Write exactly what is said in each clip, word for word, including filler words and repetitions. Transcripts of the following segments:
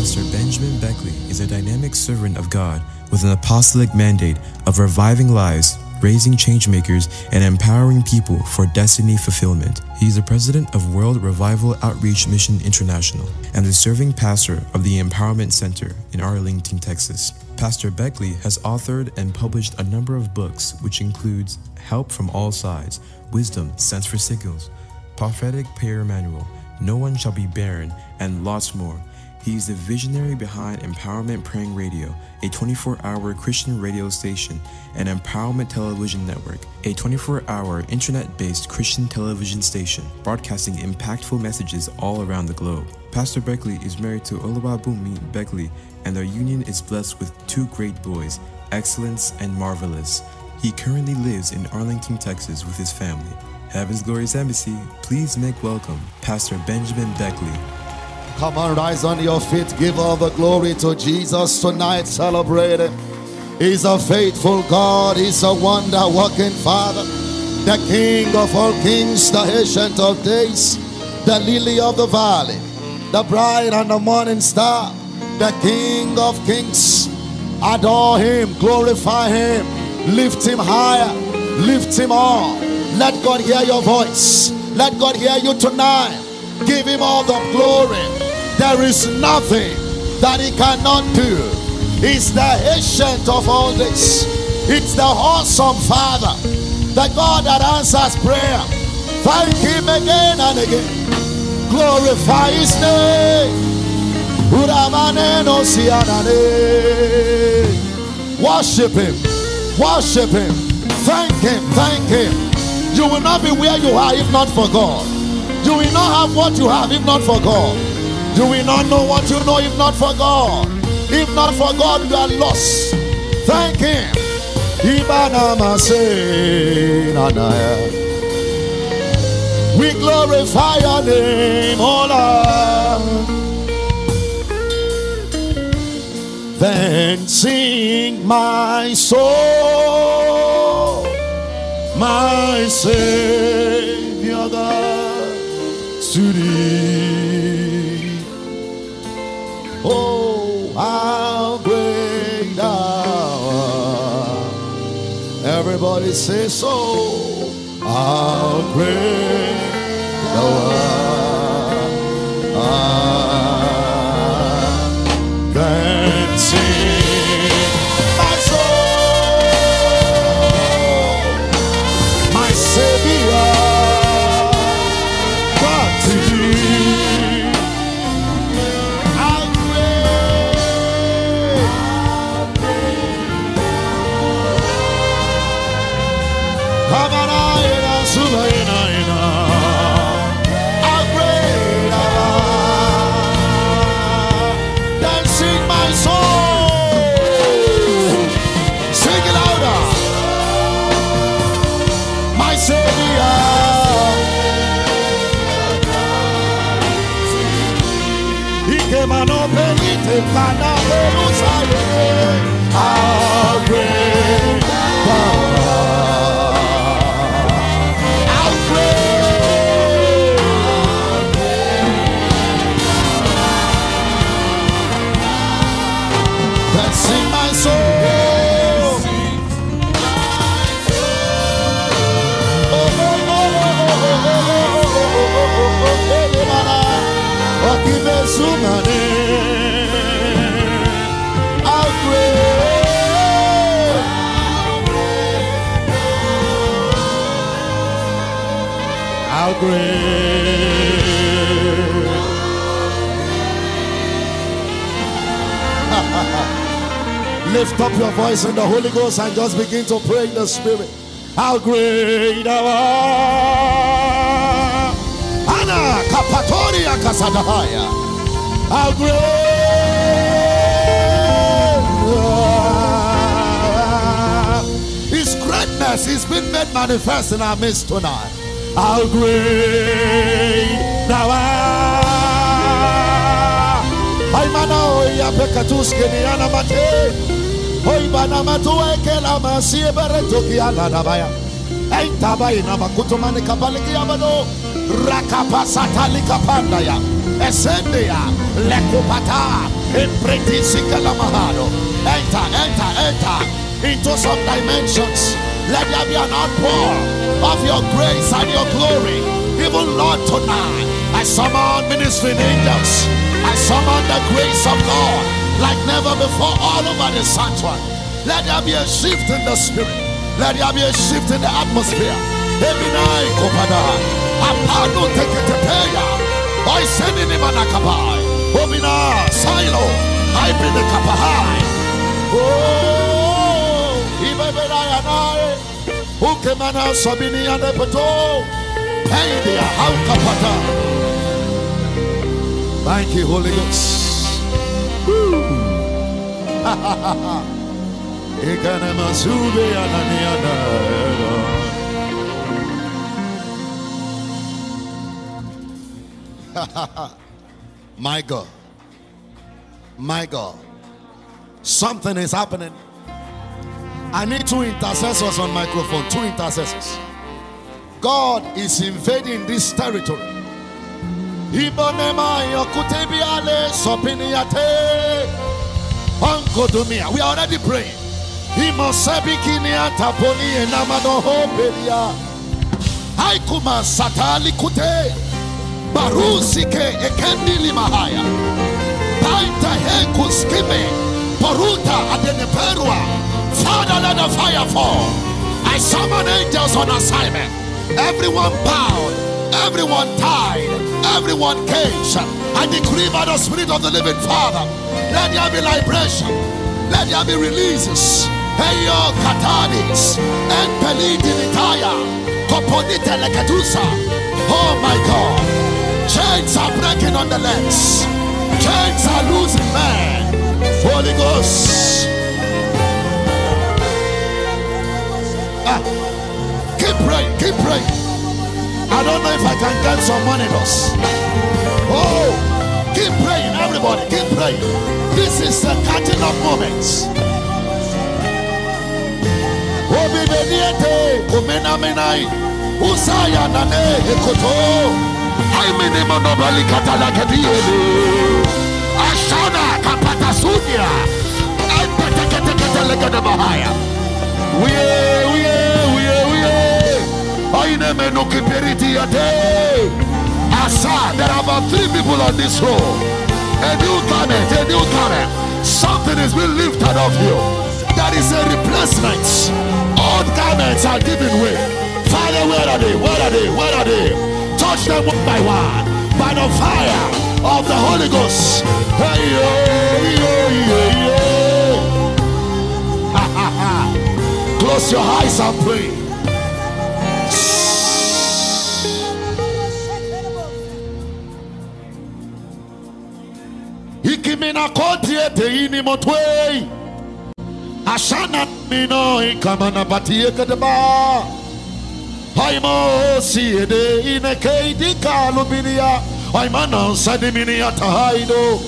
Pastor Benjamin Beckley is a dynamic servant of God with an apostolic mandate of reviving lives, raising changemakers, and empowering people for destiny fulfillment. He is the president of World Revival Outreach Mission International and the serving pastor of the Empowerment Center in Arlington, Texas. Pastor Beckley has authored and published a number of books, which includes Help from All Sides, Wisdom, Sense for Signals, Prophetic Prayer Manual, No One Shall Be Barren, and lots more. He is the visionary behind Empowerment Praying Radio, a twenty-four hour Christian radio station, and Empowerment Television Network, a twenty-four hour internet-based Christian television station, broadcasting impactful messages all around the globe. Pastor Beckley is married to Oluwabumi Beckley, and their union is blessed with two great boys, Excellence and Marvelous. He currently lives in Arlington, Texas with his family. Heaven's Glorious Embassy, please make welcome Pastor Benjamin Beckley. Come on, rise on your feet. Give all the glory to Jesus tonight. Celebrate Him. He's a faithful God. He's a wonder-working Father. The King of all kings, the Ancient of Days, the Lily of the Valley, the Bride and the Morning Star, the King of kings. Adore Him. Glorify Him. Lift Him higher. Lift Him on. Let God hear your voice. Let God hear you tonight. Give Him all the glory. There is nothing that He cannot do. He's the Ancient of all this. It's the awesome Father, the God that answers prayer. Thank Him again and again. Glorify His name. Worship Him. Worship Him. Thank Him. Thank Him. You will not be where you are if not for God. You will not have what you have if not for God. You will not know what you know if not for God. If not for God, you are lost. Thank Him. We glorify Your name, O Lord. Then sing my soul, my Savior God, to Thee. Oh, how great Thou art. Everybody say so. How great Thou art. Then sing my soul, my Savior. How great Lift up your voice in the Holy Ghost and just begin to pray in the Spirit. How great Thou art. Anna Kapatoria Kasadahaya. How great Thou art. His greatness is being made manifest in our midst tonight. How great Thou art. Oy Esendia, Lekopata, Empreti Sikalamahado. Enter, enter, enter into some dimensions. Let there be an outpour of your grace and your glory. Even Lord, tonight, I summon ministering angels. I summon the grace of God like never before all over the sanctuary. Let there be a shift in the spirit. Let there be a shift in the atmosphere. Ebinai Kopada, Apano Teketepeya. I send in Manakabai, Obina, Silo, I bring the Kapahai. Oh, Ibeberai and I, who came and out Sabini and Epato, hey, they are out Kapata. Thank you, Holy Ghost. Ha ha ha ha. Ekanamazube Ananiana. My God, my God, something is happening. I need two intercessors on microphone, two intercessors. God is invading this territory. We are already praying. Barusike ekendili mahaya. Painta heku skime. Poruta adeneperua. Father, let the fire fall. I summon angels on assignment. Everyone bowed. Everyone tied. Everyone caged. I decree by the Spirit of the Living Father. Let there be liberation. Let there be releases. Heyo katanis. And pelidi litaya. Koponite leketusa. Oh my God. Chains are breaking on the legs. Chains are losing, man. Holy Ghost. Ah. Keep praying, keep praying. I don't know if I can get some monitors. Oh, keep praying, everybody. Keep praying. This is the cutting of moments. Oh, I mean, Monobali Catalacati, Ashana, Capatasunia, and the Catalacata Bahia. We are, we are, we are, we are. I never know Kiperiti a day. Asa, there are about three people on this road. A new covenant, a new covenant. Something is being lifted off you. That is a replacement. Old garments are giving way. Father, where are they? Where are they? Where are they? Touch them one by one by the fire of the Holy Ghost. Hey, yo, yo, yo, yo. Ha, ha, ha. Close your eyes and pray. Ikimina kotie te ini motwe. Ashana mino ikamana batie kedeba. I'm a C D in a K D Caluminia. I'm an Sadiminia Tahido.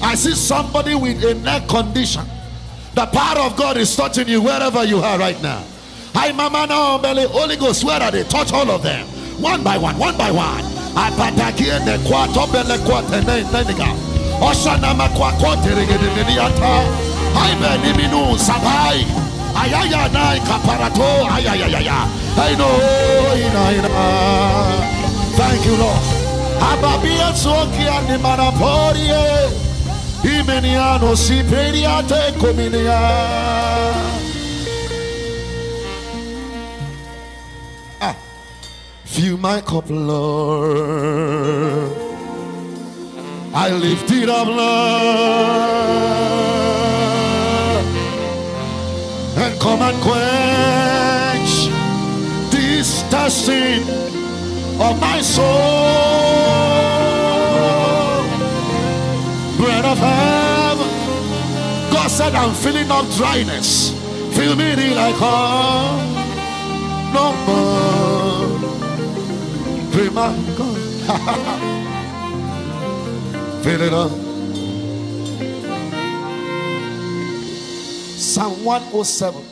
I see somebody with a neck condition. The power of God is touching you wherever you are right now. I'm a man on belly. Holy Ghost, where are they? Touch all of them. One by one, one by one. I pataki and the quat up and the quat and then Neniga. Oshanama quakote regediniata. I'm a Nimino Sabai. Ayaya nai kaparato ayayaya. I know ina ina. Thank you, Lord. Ababia soki ani manaporie. Imeniano si periate kominia. Ah, fill my cup, Lord. I lift it up, Lord. And come and quench this thirsting of my soul. Bread of heaven. God said, I'm filling up dryness. Fill me till I come no more. Fill my God. Fill it up. Psalm one oh seven,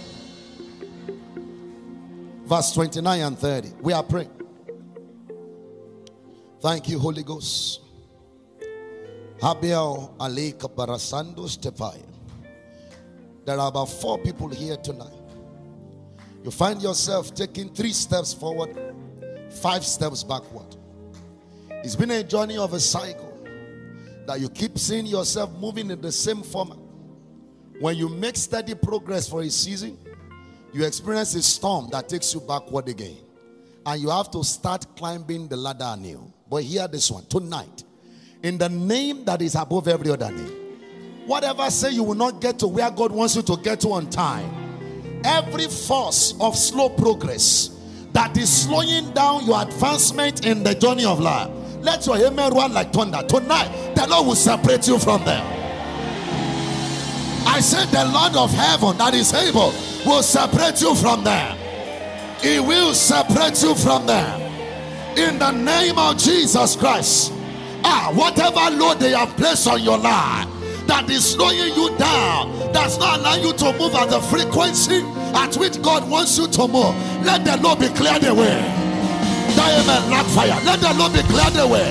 verse twenty-nine and thirty. We are praying. Thank you, Holy Ghost. There are about four people here tonight. You find yourself taking three steps forward, five steps backward. It's been a journey of a cycle that you keep seeing yourself moving in the same format. When you make steady progress for a season, you experience a storm that takes you backward again. And you have to start climbing the ladder anew. But hear this one tonight. In the name that is above every other name. Whatever say you will not get to where God wants you to get to on time. Every force of slow progress that is slowing down your advancement in the journey of life, let your amen run like thunder. Tonight, the Lord will separate you from them. I said the Lord of heaven that is able will separate you from them. He will separate you from them. In the name of Jesus Christ. Ah, whatever load they have placed on your life that is slowing you down, does not allow you to move at the frequency at which God wants you to move, let the Lord be cleared away. Diamond, not fire. Let the Lord be cleared away.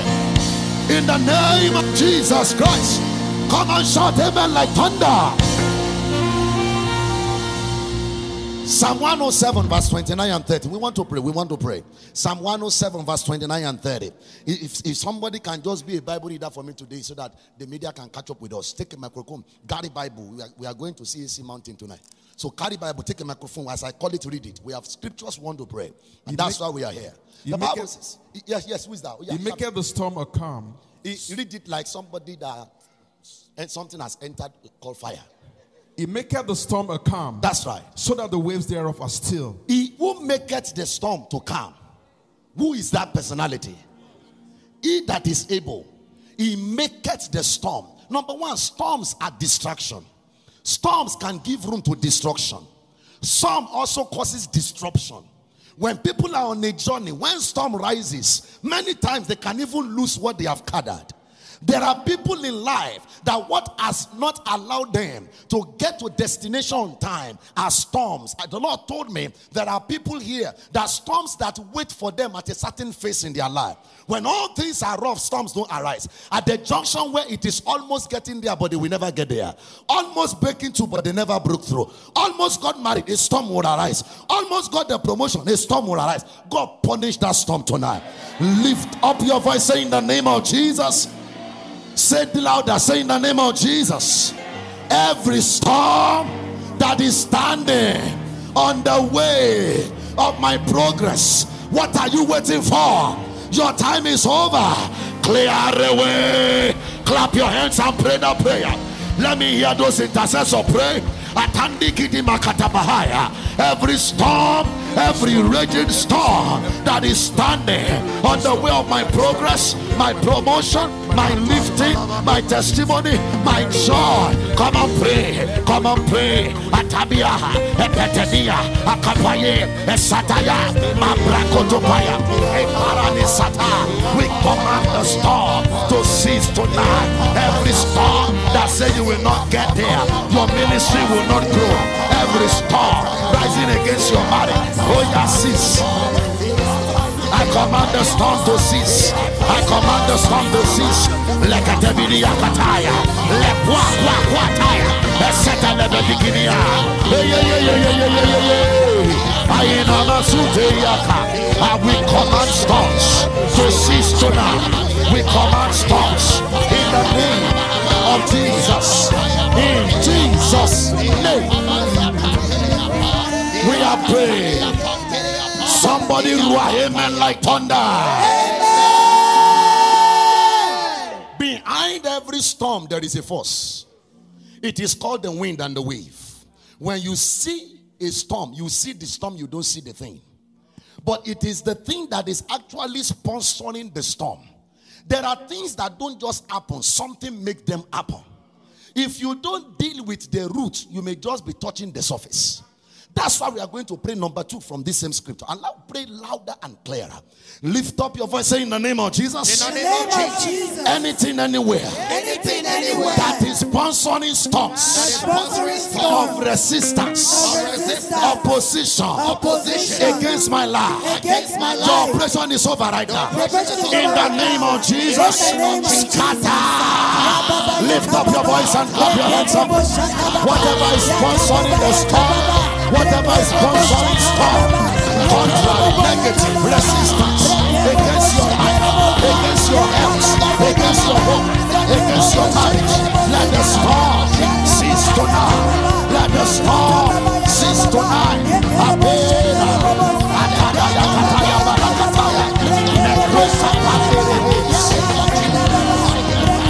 In the name of Jesus Christ. Come and shout amen like thunder. Psalm one oh seven verse twenty-nine and thirty. We want to pray. We want to pray. Psalm one oh seven verse twenty-nine and thirty. If, if somebody can just be a Bible reader for me today so that the media can catch up with us. Take a microphone. Carry Bible. We are, we are going to C A C Mountain tonight. So carry Bible. Take a microphone. As I call it, read it. We have scriptures. We want to pray. And you that's make, why we are here. The Bible it, says. Yes, yes. Who is that? You make the storm a calm. Read it like somebody that and something has entered called fire. He maketh the storm a calm. That's right. So that the waves thereof are still. He who maketh the storm to calm. Who is that personality? He that is able. He maketh the storm. Number one, storms are distraction. Storms can give room to destruction. Storm also causes disruption. When people are on a journey, when storm rises, many times they can even lose what they have gathered. There are people in life that what has not allowed them to get to destination on time are storms. The Lord told me there are people here that storms that wait for them at a certain phase in their life. When all things are rough, storms don't arise. At the junction where it is almost getting there, but they will never get there. Almost breaking through, but they never broke through. Almost got married, a storm will arise. Almost got the promotion, a storm will arise. God punish that storm tonight. Lift up your voice, say in the name of Jesus. Say it louder, say in the name of Jesus. Every storm that is standing on the way of my progress, what are you waiting for? Your time is over. Clear away. Clap your hands and pray the prayer. Let me hear those intercessors pray. Every storm, every raging storm that is standing on the way of my progress, my promotion, my lifting, my testimony, my joy, come and pray, come and pray. Atabia, Epetania, Akapaye, Esataya, Mabrakotopaya, Eparanisata. We command the storm to cease tonight. Every storm that says you will not get there, your ministry will not grow. Every storm rising against your marriage, oh yeah, cease. I command the storm to cease. I command the storm to cease. Like a debilia kataya, like wah wah wah taya. A set a level beginning. Hey hey hey hey hey hey hey. I ain't on a suteyaka. And we command storms to cease tonight. We command storms in the name of Jesus. In Jesus' name, we are praying. Somebody roar amen like thunder. Amen. Behind every storm there is a force. It is called the wind and the wave. When you see a storm, you see the storm, you don't see the thing. But it is the thing that is actually sponsoring the storm. There are things that don't just happen. Something makes them happen. If you don't deal with the root, you may just be touching the surface. That's why we are going to pray number two from this same scripture. And now pray louder and clearer. Lift up your voice, say in the name of Jesus. In the name, in the name of Jesus. Jesus. Anything, anywhere. Anything, anywhere. That is sponsoring storms of resistance, of resistance. Opposition. Opposition against my life. Against my life. Your oppression is over right now. In the name of Jesus, scatter. Lift up your voice and clap your hands up. Whatever is sponsoring the storm, whatever is sponsoring storm, contrary, negative, resistance against your life, against your health, against your home, against your marriage, let the storm cease tonight. Let the storm cease tonight.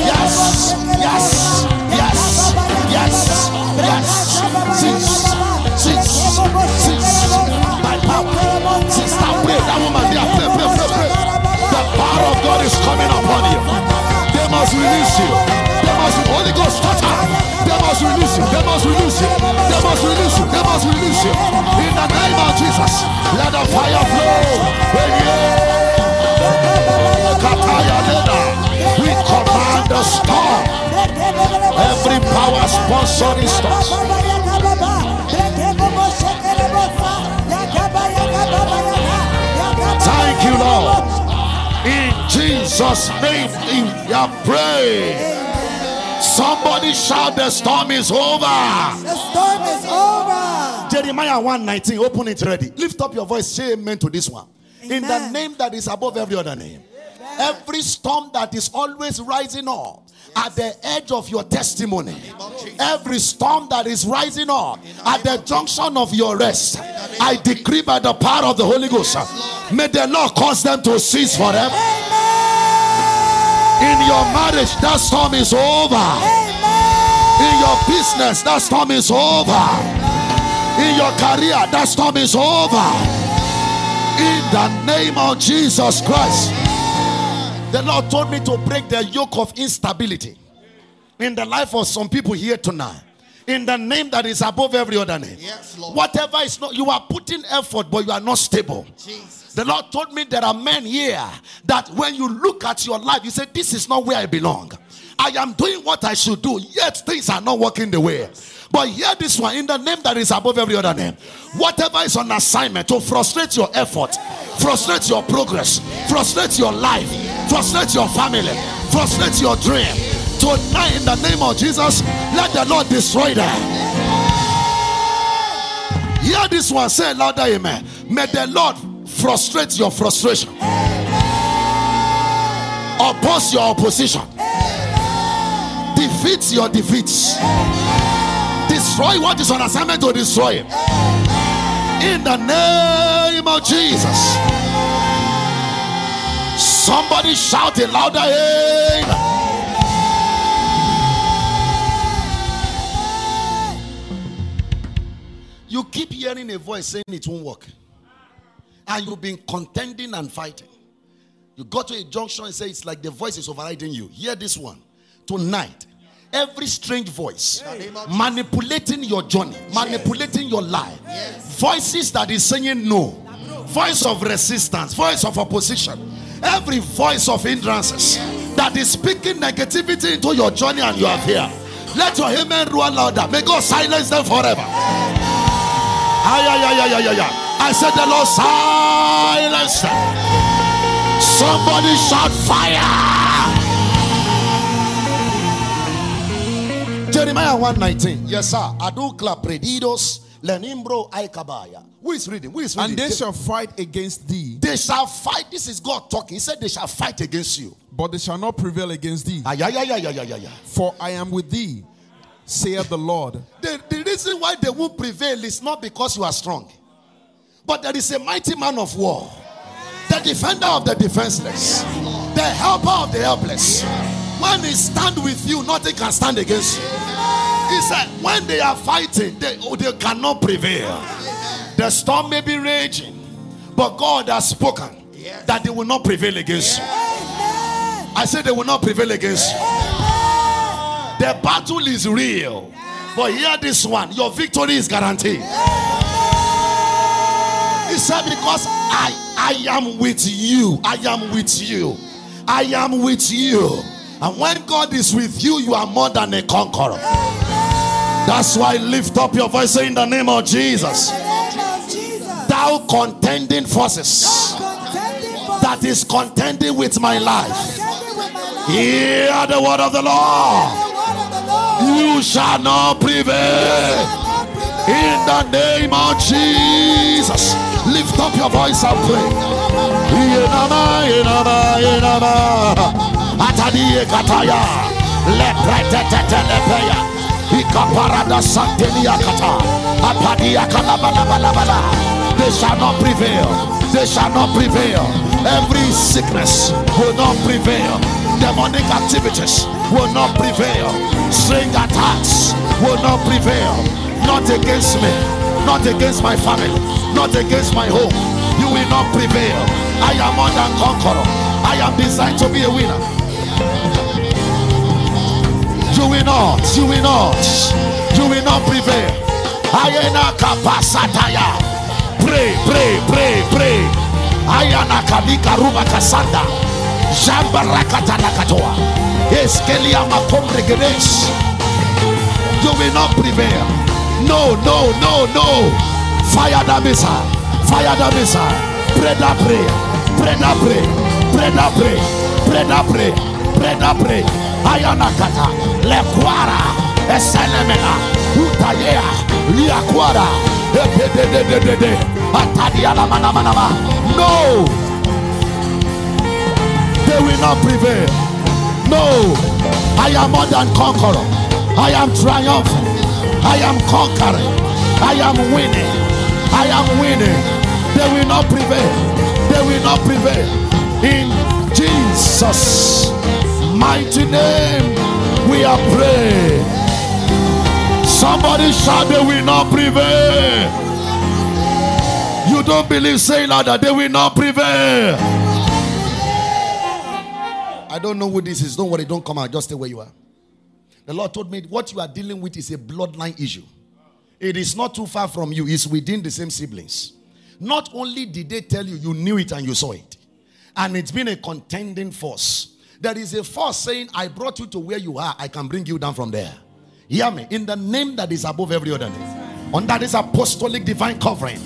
Yes, yes, yes, yes, yes, cease. Six, six, by power. Six, now pray. That woman there, pray, pray, pray, pray. The power of God is coming upon you. They must release you. They must, Holy Ghost, touch her. They must release you. They must release you. They must release you. They must release you. In the name of Jesus, let the fire flow. We command the storm. Every power sponsoring storms. Thank you, Lord. In Jesus' name, in your prayer. Somebody shout, the storm is over. The storm is over. Jeremiah one nineteen, open it ready. Lift up your voice, say amen to this one. Amen. In the name that is above every other name. Amen. Every storm that is always rising up at the edge of your testimony, every storm that is rising up at the junction of your rest, I decree by the power of the Holy Ghost, may the Lord cause them to cease forever. In your marriage, that storm is over. In your business, that storm is over. In your career, that storm is over. In the name of Jesus Christ. The Lord told me to break the yoke of instability in the life of some people here tonight. In the name that is above every other name. Yes, Lord. Whatever is not, you are putting effort, but you are not stable. Jesus. The Lord told me there are men here that when you look at your life, you say, this is not where I belong. I am doing what I should do, yet things are not working the way. But hear this one, in the name that is above every other name. Whatever is on assignment to frustrate your effort, frustrate your progress, frustrate your life, frustrate your family, frustrate your dream. Tonight, in the name of Jesus, let the Lord destroy them. Hear this one, say louder, amen. May the Lord frustrate your frustration. Oppose your opposition. Defeat your defeats. Destroy what is on assignment to destroy him. In the name of Jesus. Somebody shout it louder. You keep hearing a voice saying it won't work. And you've been contending and fighting. You go to a junction and say it's like the voice is overriding you. Hear this one. Tonight. Every strange voice manipulating your journey, manipulating your life, voices that is saying no, voice of resistance, voice of opposition, every voice of hindrances that is speaking negativity into your journey and your affair, let your amen roar louder. May God silence them forever. I said the Lord silence them. Somebody shout fire. Jeremiah one nineteen. Yes, sir. Adu clapredidos lenimbro aikabaya. Who is reading? Who is reading? And they shall fight against thee. They shall fight. This is God talking. He said they shall fight against you. But they shall not prevail against thee. Ay, ay, ay, ay, ay, ay. For I am with thee, saith the Lord. The, the reason why they won't prevail is not because you are strong. But there is a mighty man of war. The defender of the defenseless. The helper of the helpless. When they stand with you, nothing can stand against you. He said, when they are fighting, they, oh, they cannot prevail. The storm may be raging, but God has spoken that they will not prevail against you. I said they will not prevail against you. The battle is real, but hear this one, your victory is guaranteed. He said, because I, I am with you, I am with you, I am with you. And when God is with you, you are more than a conqueror. That's why lift up your voice in the name of Jesus. Thou contending forces that is contending with my life, hear the word of the Lord. You shall not prevail. In the name of Jesus, lift up your voice and pray. They shall not prevail. They shall not prevail. Every sickness will not prevail. Demonic activities will not prevail. Strange attacks will not prevail. Not against me, not against my family, not against my home. You will not prevail. I am more than conqueror. I am designed to be a winner. You will not, you will not, you will not prevail. Ayanaka pasataya. Pray, pray, pray, pray. Ayanaka bikaruba kasanda. Jambarakata nakatoa. Eskelia makombre genes. You will not prevail. No, no, no, no. Fire the missile. Fire the missile. Pray that prayer. Pray that prayer. Pray that prayer. Pray that prayer. Pray that prayer. Ayanakata. Lequara. Eselemena. Utayea. Liaquara. Atadialamanama. No. They will not prevail. No. I am more than conqueror. I am triumphant. I am conquering. I am winning. I am winning. They will not prevail. They will not prevail. In Jesus' mighty name, we are praying. Somebody shout, they will not prevail. You don't believe, say louder, they will not prevail. I don't know who this is. Don't worry, don't come out. Just stay where you are. The Lord told me what you are dealing with is a bloodline issue. It is not too far from you. It's within the same siblings. Not only did they tell you, you knew it and you saw it. And it's been a contending force. There is a force saying, I brought you to where you are. I can bring you down from there. Hear me. In the name that is above every other name. Under this apostolic divine covering.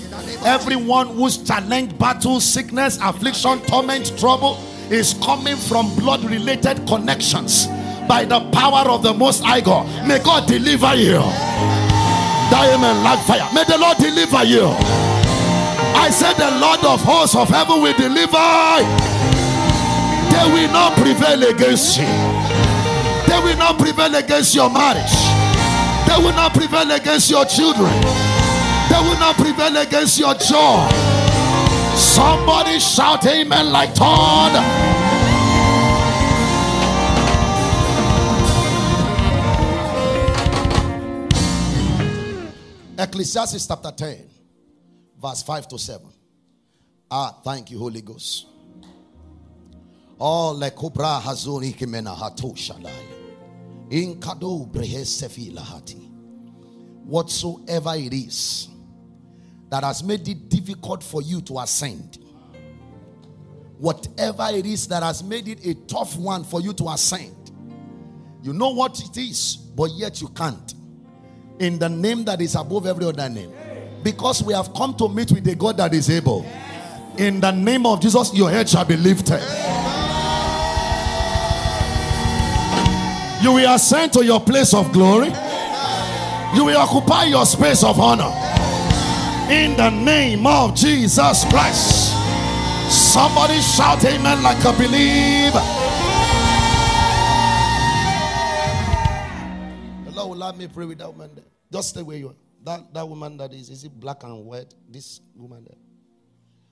Everyone who's challenged battle, sickness, affliction, torment, trouble is coming from blood-related connections. By the power of the Most High God, may God deliver you. Diamond like fire. May the Lord deliver you. I said the Lord of hosts of heaven will deliver. They will not prevail against you. They will not prevail against your marriage. They will not prevail against your children. They will not prevail against your job. Somebody shout amen like thunder. Ecclesiastes chapter ten, verse five to seven. Ah, thank you, Holy Ghost. Oh, lekubra hazoni kimena hato shalai. In kado brehe sefi lahati. Whatsoever it is that has made it difficult for you to ascend. Whatever it is that has made it a tough one for you to ascend. You know what it is, but yet you can't. In the name that is above every other name. Because we have come to meet with the God that is able. In the name of Jesus, your head shall be lifted. You will ascend to your place of glory. You will occupy your space of honor. In the name of Jesus Christ. Somebody shout amen like a believer. Let me pray with that woman there. Just stay where you are. That, that woman that is, is it black and white? This woman there.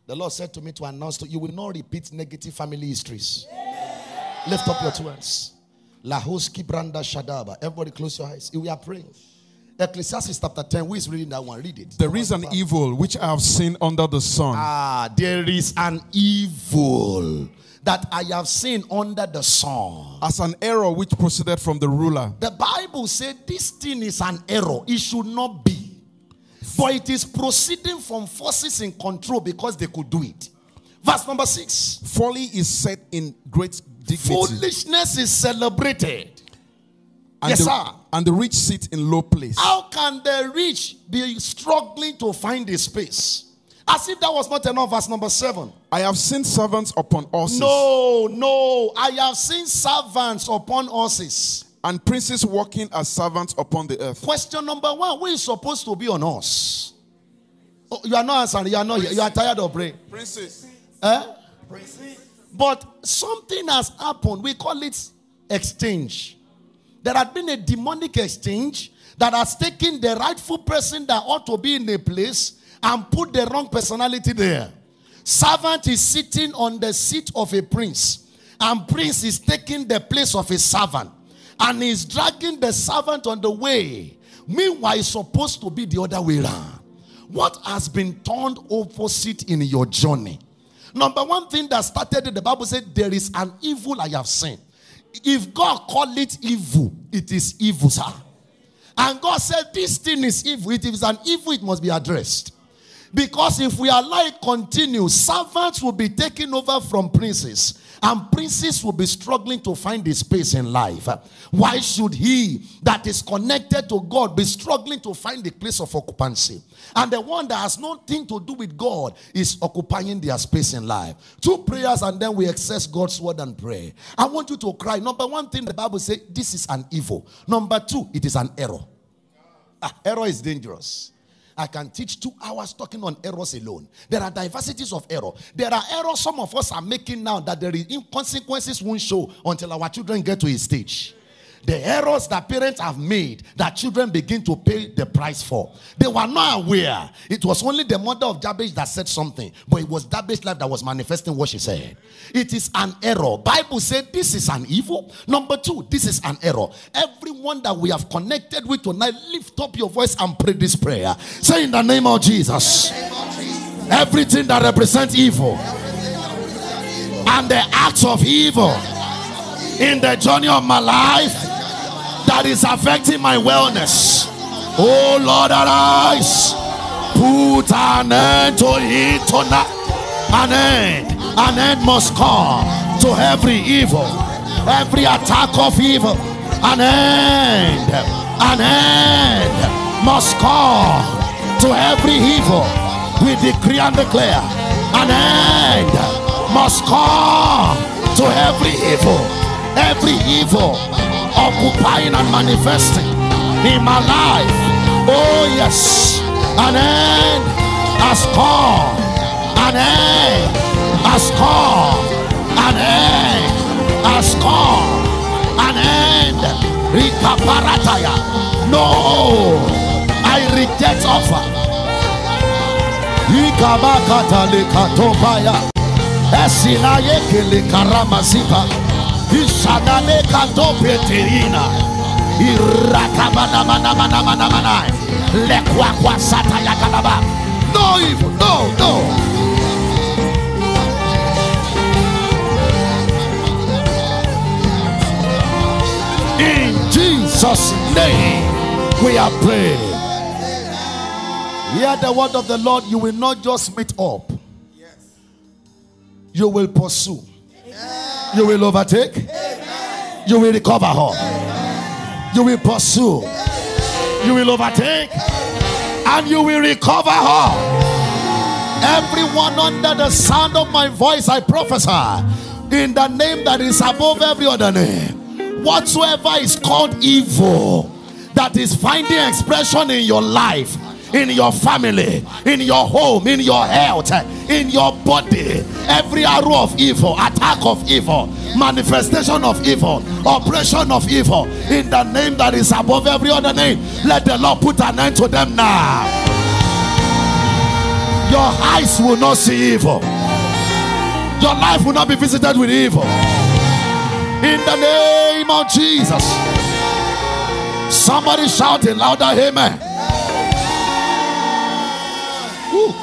The Lord said to me to announce to you, will not repeat negative family histories. Yeah. Lift up your two hands. Lahoski Branda Shadaba. Everybody close your eyes. We are praying. Ecclesiastes chapter ten. Who is reading that one? Read it. There is an evil which I have seen under the sun. Ah, there is an evil that I have seen under the sun. As an error which proceeded from the ruler. The Bible said this thing is an error. It should not be. For it is proceeding from forces in control because they could do it. Verse number six. Folly is set in great dignity. Foolishness is celebrated. And yes, the, sir. And the rich sit in low place. How can the rich be struggling to find a space? As if that was not enough, verse number seven. I have seen servants upon horses. No, no. I have seen servants upon horses. And princes walking as servants upon the earth. Question number one. Who is supposed to be on us? Oh, you are not answering. You are not here. You are tired of praying. Princes. Eh? Princes. But something has happened. We call it exchange. There had been a demonic exchange that has taken the rightful person that ought to be in a place and put the wrong personality there. Servant is sitting on the seat of a prince, and prince is taking the place of a servant, and he's dragging the servant on the way. Meanwhile, it's supposed to be the other way around. What has been turned opposite in your journey? Number one thing that started, the Bible said, there is an evil I have seen. If God called it evil, it is evil, sir. And God said, this thing is evil. It is an evil, it must be addressed. Because if we allow it to continue, servants will be taken over from princes. And princes will be struggling to find a space in life. Why should he that is connected to God be struggling to find a place of occupancy? And the one that has nothing to do with God is occupying their space in life. Two prayers and then we access God's word and pray. I want you to cry. Number one thing, the Bible says, this is an evil. Number two, it is an error. Ah, error is dangerous. I can teach two hours talking on errors alone. There are diversities of error. There are errors some of us are making now that there is consequences won't show until our children get to a stage. The errors that parents have made that children begin to pay the price for. They were not aware. It was only the mother of Jabez that said something. But it was Jabez's life that was manifesting what she said. It is an error. Bible said this is an evil. Number two, this is an error. Everyone that we have connected with tonight, lift up your voice and pray this prayer. Say, in the name of Jesus. Name of Jesus. Everything that represents evil. That represents evil. And the acts of evil. In the journey of my life that is affecting my wellness. Oh Lord, arise. Put an end to it tonight. An end. An end must come to every evil. Every attack of evil. An end. An end must come to every evil. We decree and declare. An end must come to every evil. Every evil occupying and manifesting in my life. Oh yes, an end has come. An end has come. An end has come. An end. Rikaparataya. No, I reject offer. Rikabakata lekatopaya. Esinayeke lekaramazika. Ishadale katopeterina irakabana mana mana mana mana lekwa kwa sata ya kanaba. No evil, no, no. In Jesus' name we are praying. Hear the word of the Lord. You will not just meet up. Yes. You will pursue. You will overtake. Amen. You will recover her. Amen. You will pursue. Amen. You will overtake. Amen. And you will recover her. Everyone under the sound of my voice, I prophesy in the name that is above every other name. Whatsoever is called evil that is finding expression in your life, in your family, in your home, in your health, in your body, every arrow of evil, attack of evil, manifestation of evil, oppression of evil, in the name that is above every other name, let the Lord put an end to them now. Your eyes will not see evil. Your life will not be visited with evil. In the name of Jesus. Somebody shout a louder amen.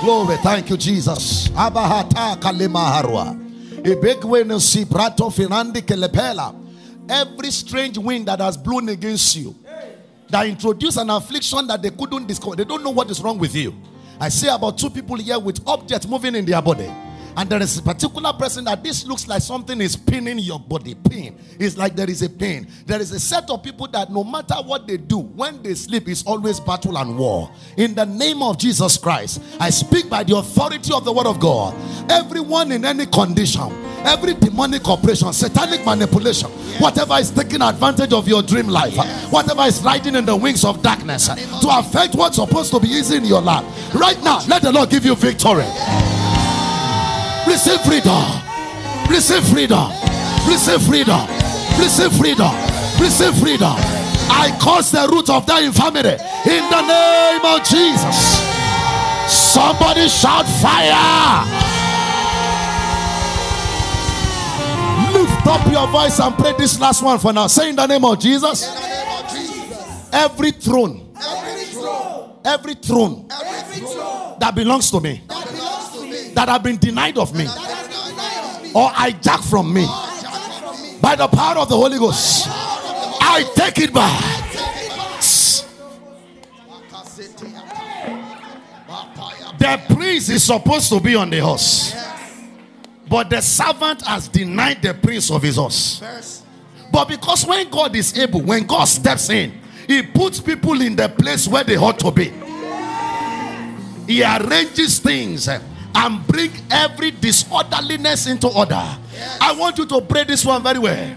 Glory, thank you, Jesus. Abahata kalemaharwa. Every strange wind that has blown against you, that introduced an affliction that they couldn't discover, they don't know what is wrong with you. I see about two people here with objects moving in their body. And there is a particular person that this looks like something is pinning your body. Pain. It's like there is a pain. There is a set of people that no matter what they do, when they sleep, it's always battle and war. In the name of Jesus Christ, I speak by the authority of the word of God. Everyone in any condition, every demonic operation, satanic manipulation, yeah. whatever is taking advantage of your dream life, yeah. whatever is riding in the wings of darkness to affect what's supposed to be easy in your life. Right now, let the Lord give you victory. Yeah. Receive freedom. Receive freedom. Receive freedom. Receive freedom. Receive freedom. I curse the root of that infirmity in the name of Jesus. Somebody shout fire. Lift up your voice and pray this last one for now. Say in the name of Jesus. In the name of Jesus. Every throne. Every throne. Every throne. Every throne. That belongs to me. That belongs to me. That have been denied of me. Or hijacked from me. By the power of the Holy Ghost. I take it back. The prince is supposed to be on the horse, but the servant has denied the prince of his horse. But because when God is able, when God steps in, he puts people in the place where they ought to be. He arranges things and bring every disorderliness into order. Yes. I want you to pray this one very well. Yes.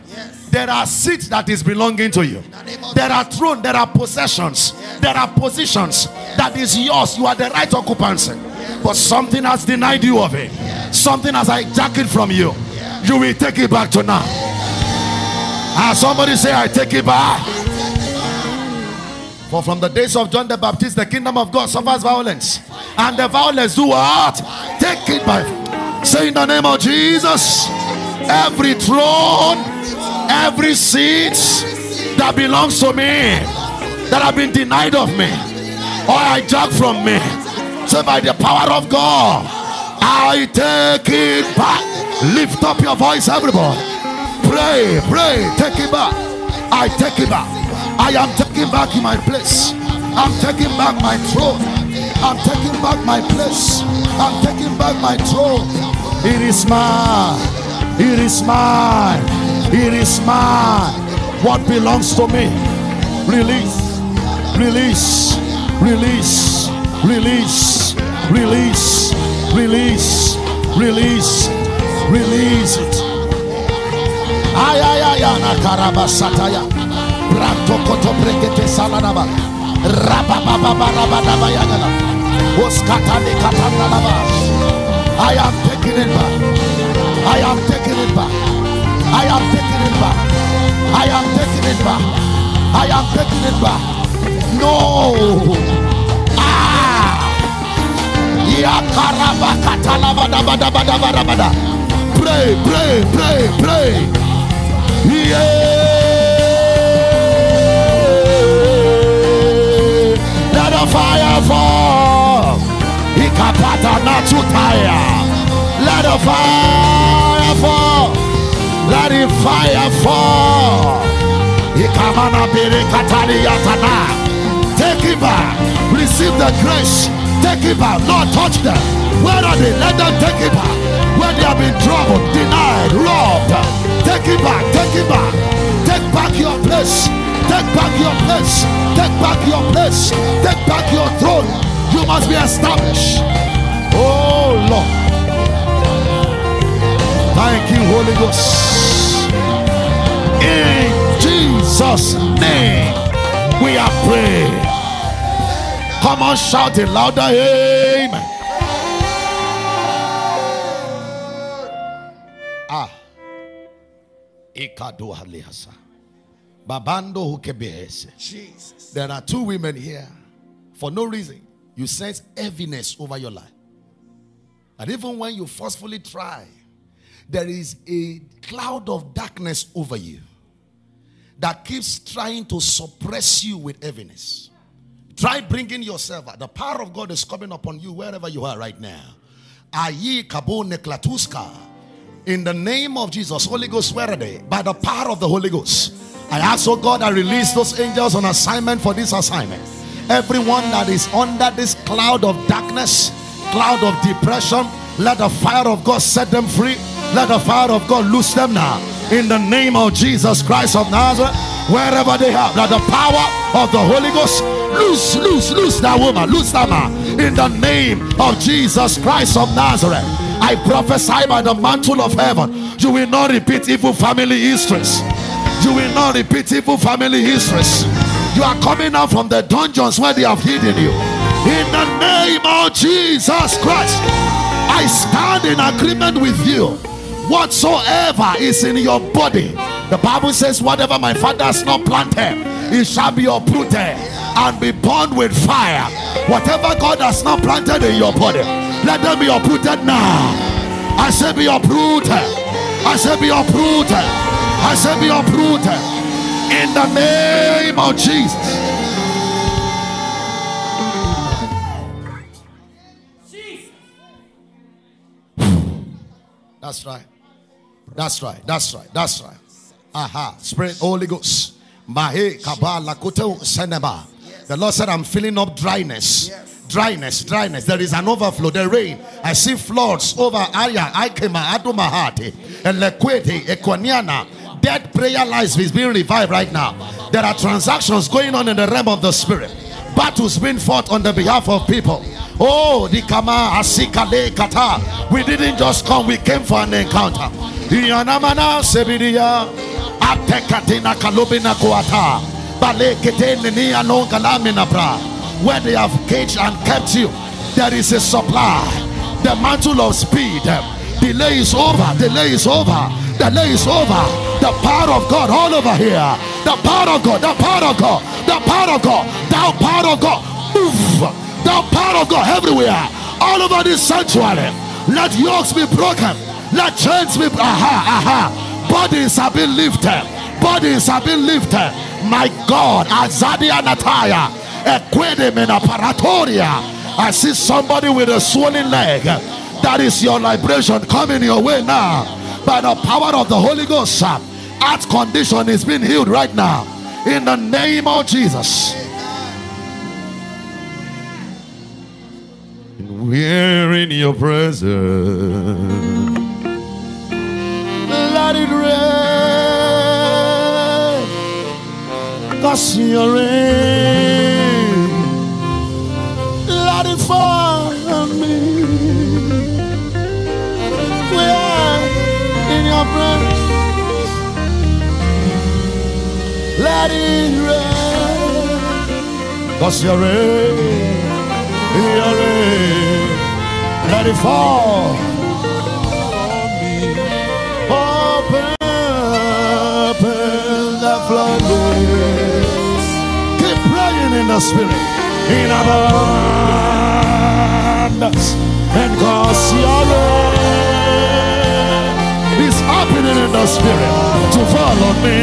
There are seats that is belonging to you. There are thrones, there are possessions, yes. there are positions yes. that is yours. You are the right occupancy. Yes. But something has denied you of it. Yes. Something has hijacked it from you. Yes. You will take it back to now. Ah, yes. Somebody say, I take it back. I take it back. For from the days of John the Baptist, the kingdom of God suffers violence. And the violence do what? Take it by. Say in the name of Jesus. Every throne, every seat that belongs to me, that have been denied of me, or hijacked from me. Say by the power of God, I take it back. Lift up your voice, everybody. Pray, pray, take it back. I take it back. I am taking back my place. I'm taking back my throne. I'm taking back my place. I'm taking back my throne. It is mine. It is mine. It is mine. What belongs to me? Release. Release. Release. Release. Release. Release. Release. Release it. Ayayayana karabasataya. Branto koto brekete salanaba. I am taking it back. I am taking it back. I am taking it back. I am taking it back. I am taking it back. No. Ah. Pray, pray, pray, pray. Yeah. The fire fall. Ikapata not to tire. Let the fire fall. Let the fire fall. Ikamana bere katani yatana. Take it back. Receive the grace. Take it back. Lord, touch them. Where are they? Let them take it back. Where they have been troubled, denied, robbed. Take it back. Take it back. Take back your place. Take back your place. Take back your place. Take back your throne. You must be established. Oh Lord. Thank you, Holy Ghost. In Jesus' name we are praying. Come on, shout it louder. Amen. Ah. Ikadu Haliasa. Babando Jesus. There are two women here. For no reason, you sense heaviness over your life. And even when you forcefully try, there is a cloud of darkness over you that keeps trying to suppress you with heaviness. Try bringing yourself out. The power of God is coming upon you wherever you are right now. Ayi kabo neklatuska. In the name of Jesus, Holy Ghost, where are they? By the power of the Holy Ghost. I ask, oh God, I release those angels on assignment for this assignment. Everyone that is under this cloud of darkness, cloud of depression, Let the fire of God set them free. Let the fire of God loose them now. In the name of Jesus Christ of Nazareth, wherever they have, let the power of the Holy Ghost loose, loose, loose that woman, loose that man. In the name of Jesus Christ of Nazareth, I prophesy by the mantle of heaven, you will not repeat evil family histories. You will not repeat evil family histories. You are coming out from the dungeons where they have hidden you. In the name of Jesus Christ, I stand in agreement with you. Whatsoever is in your body, the Bible says, whatever my Father has not planted, it shall be uprooted and be burned with fire. Whatever God has not planted in your body, let them be uprooted now. I say be uprooted. I say be uprooted. I say be uprooted. In the name of Jesus. That's right. That's right. That's right. That's right. Aha. Spirit, Holy Ghost. The Lord said, I'm filling up dryness. Dryness, dryness. There is an overflow. The rain. I see floods over Aya, Aikema, Adumahati, Elekwete, Ekwaniana. Dead prayer life is being revived right now. There are transactions going on in the realm of the spirit. Battles being fought on the behalf of people. Oh, the Kama Asikale Kata. We didn't just come, we came for an encounter. Iyanamana Sebidia Atekatina Kalubina Kuata Bale Keteni Anon Kalamina Bra. Where they have caged and kept you, there is a supply. The mantle of speed. Delay is over. Delay is over. Delay is over. The power of God all over here. The power of God. The power of God. The power of God. The power of God. Move. The power of God everywhere, all over this sanctuary. Let yokes be broken. Let chains be broken. Aha, aha. Bodies have been lifted. Bodies have been lifted. My God, Azadia Nataya, Equidem in Apparatoria. I see somebody with a swollen leg. That is your liberation coming your way now. By the power of the Holy Ghost, heart condition is being healed right now. In the name of Jesus. We're in your presence. Let it rain. Cause your rain. Let it fall on me. We are in your presence. Let it rain. Cause your rain. Your rain. Let it fall on me. Open, open the floodgates. Keep praying in the spirit. In abundance. And cause your rain is happening in the spirit to fall on me.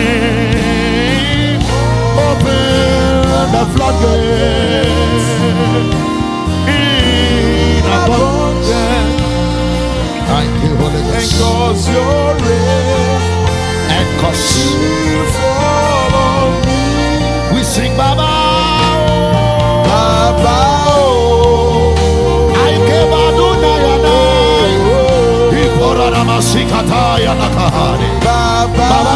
Open the floodgates. Thank you, Holy Ghost. And cause your rain and cause you fall on me. We sing Baba, oh, Baba, oh. I give a dunayana. He poured a masikata yanakahani. Baba, oh.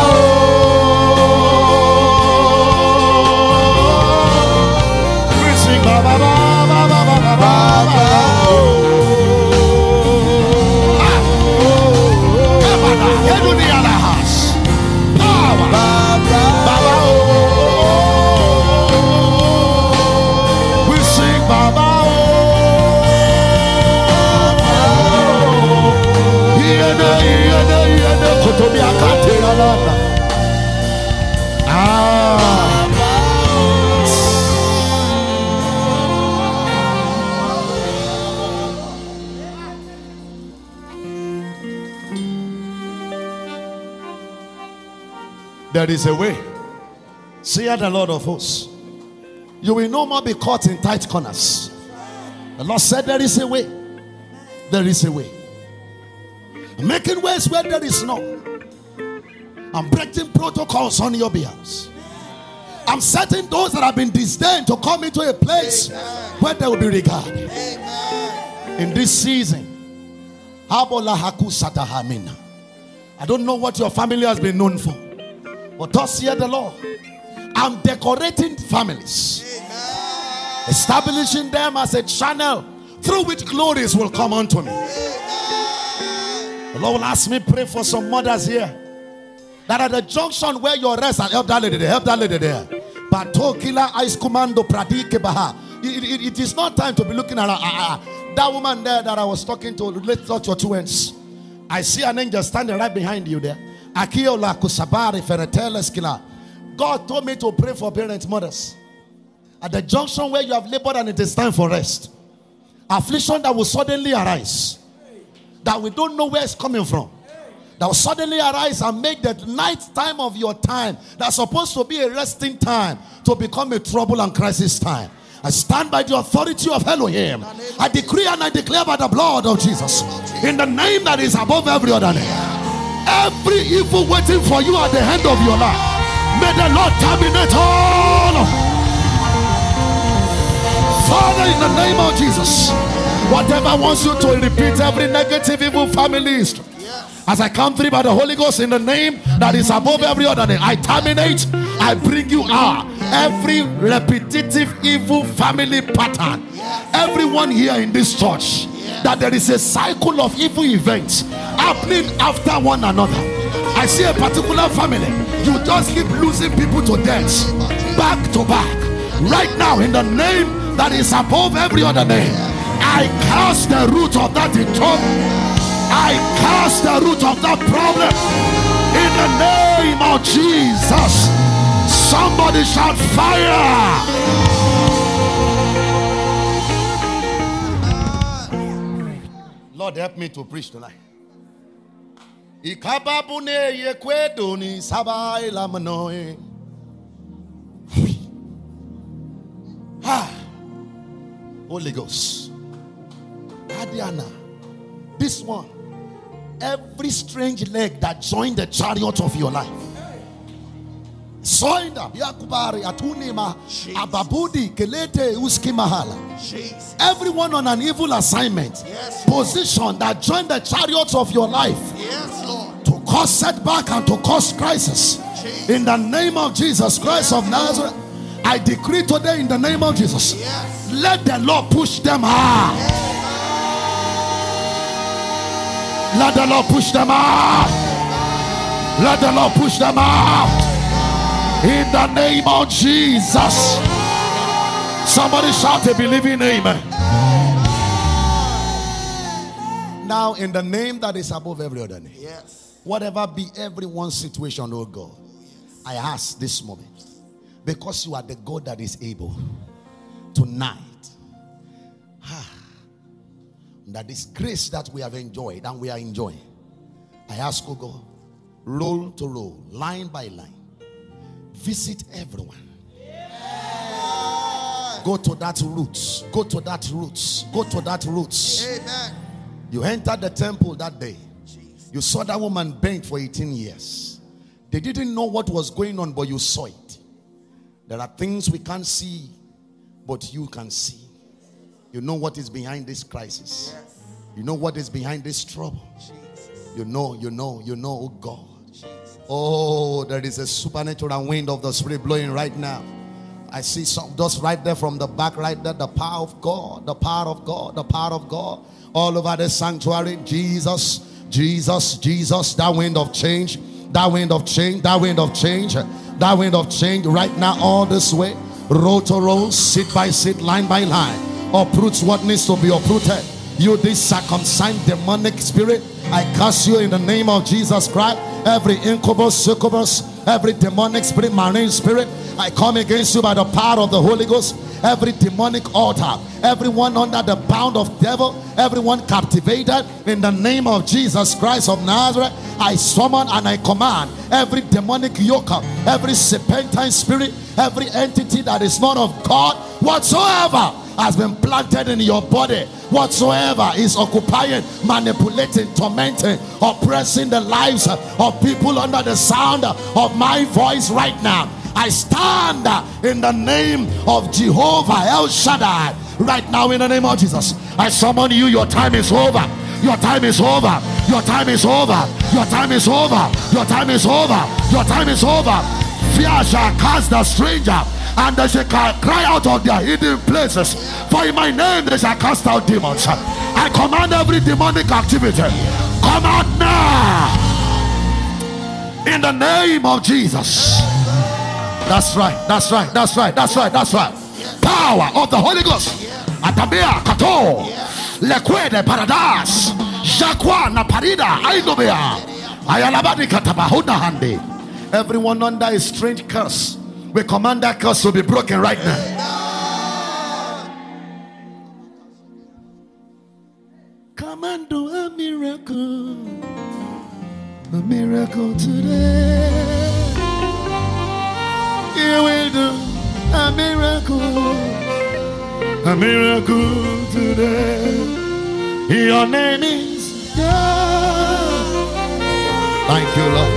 There is a way. See the Lord of hosts. You will no more be caught in tight corners. The Lord said there is a way. There is a way. I'm making ways where there is none. I'm breaking protocols on your behalf. I'm setting those that have been disdained to come into a place where they will be regarded. In this season, I don't know what your family has been known for, but thus hear the Lord, I'm decorating families, establishing them as a channel through which glories will come unto me. The Lord will ask me pray for some mothers here that at the junction where your rest and help that lady there, help that lady there. It, it, it is not time to be looking at her. Ah, ah. That woman there that I was talking to, let's touch your two hands. I see an angel standing right behind you there. God told me to pray for parents, mothers. At the junction where you have labored and it is time for rest. Affliction that will suddenly arise, that we don't know where it's coming from, that will suddenly arise and make the night time of your time, that's supposed to be a resting time, to become a trouble and crisis time. I stand by the authority of Elohim. I decree and I declare by the blood of Jesus, in the name that is above every other name, every evil waiting for you at the end of your life, may the Lord terminate all of them. Father, in the name of Jesus, whatever wants you to repeat every negative evil family history, as I count three by the Holy Ghost, in the name that is above every other name, I terminate, I bring you out every repetitive evil family pattern. Everyone here in this church, that there is a cycle of evil events happening after one another. I see a particular family, you just keep losing people to death, back to back. Right now, in the name that is above every other name, I curse the root of that trouble. I cast the root of that problem in the name of Jesus. Somebody shout fire. Lord, help me to preach tonight. Ah, Holy Ghost. Adiana. This one. Every strange leg that joined the chariot of your life. Jesus. Everyone on an evil assignment. Yes, position that joined the chariots of your life. Yes, Lord. To cause setback and to cause crisis. Jesus. In the name of Jesus Christ, yes, of Nazareth, Lord. I decree today in the name of Jesus. Yes. Let the Lord push them out. Yes. Let the Lord push them out. Let the Lord push them out. In the name of Jesus. Somebody shout a believing amen. Now, in the name that is above every other name. Yes. Whatever be everyone's situation, oh God, I ask this moment, because you are the God that is able, tonight, that this grace that we have enjoyed and we are enjoying, I ask, oh God, roll to roll, line by line, visit everyone. Yeah. Go to that route, go to that route, go to that route. Amen. You entered the temple that day. Jeez. You saw that woman bent for eighteen years. They didn't know what was going on, but you saw it. There are things we can't see, but you can see. You know what is behind this crisis. Yes. You know what is behind this trouble. Jesus. You know, you know, you know, oh God. Jesus. Oh, there is a supernatural wind of the Spirit blowing right now. I see some dust right there from the back, right there. The power of God, the power of God, the power of God. All over the sanctuary. Jesus, Jesus, Jesus. That wind of change, that wind of change, that wind of change, that wind of change right now, all this way. Row to row, seat by seat, line by line. Uproots what needs to be uprooted. You, this circumcised demonic spirit, I curse you in the name of Jesus Christ. Every incubus, succubus, every demonic spirit, marine spirit, I come against you by the power of the Holy Ghost. Every demonic altar, everyone under the bound of devil, everyone captivated, in the name of Jesus Christ of Nazareth, I summon and I command every demonic yoke, every serpentine spirit, every entity that is not of God whatsoever has been planted in your body, whatsoever is occupying, manipulating, tormenting, oppressing the lives of people under the sound of my voice right now. I stand in the name of Jehovah El Shaddai right now, in the name of Jesus. I summon you, your time is over. Your time is over. Your time is over. Your time is over. Your time is over. Your time is over. Fear shall cast the stranger, and they shall cry out of their hidden places. For in my name they shall cast out demons. I command every demonic activity, come out now, in the name of Jesus. That's right, that's right, that's right, that's right, that's right. Power of the Holy Ghost. Atabia, Kato, Lequede, Paradas, Jacqua, Naparida, Aidobia, Ayalabadi, Katabahuda, Handi. Everyone under a strange curse, we command that curse to be broken right now. Come and do a miracle, a miracle today. You will do a miracle, a miracle today. Your name is God. Thank you, Lord.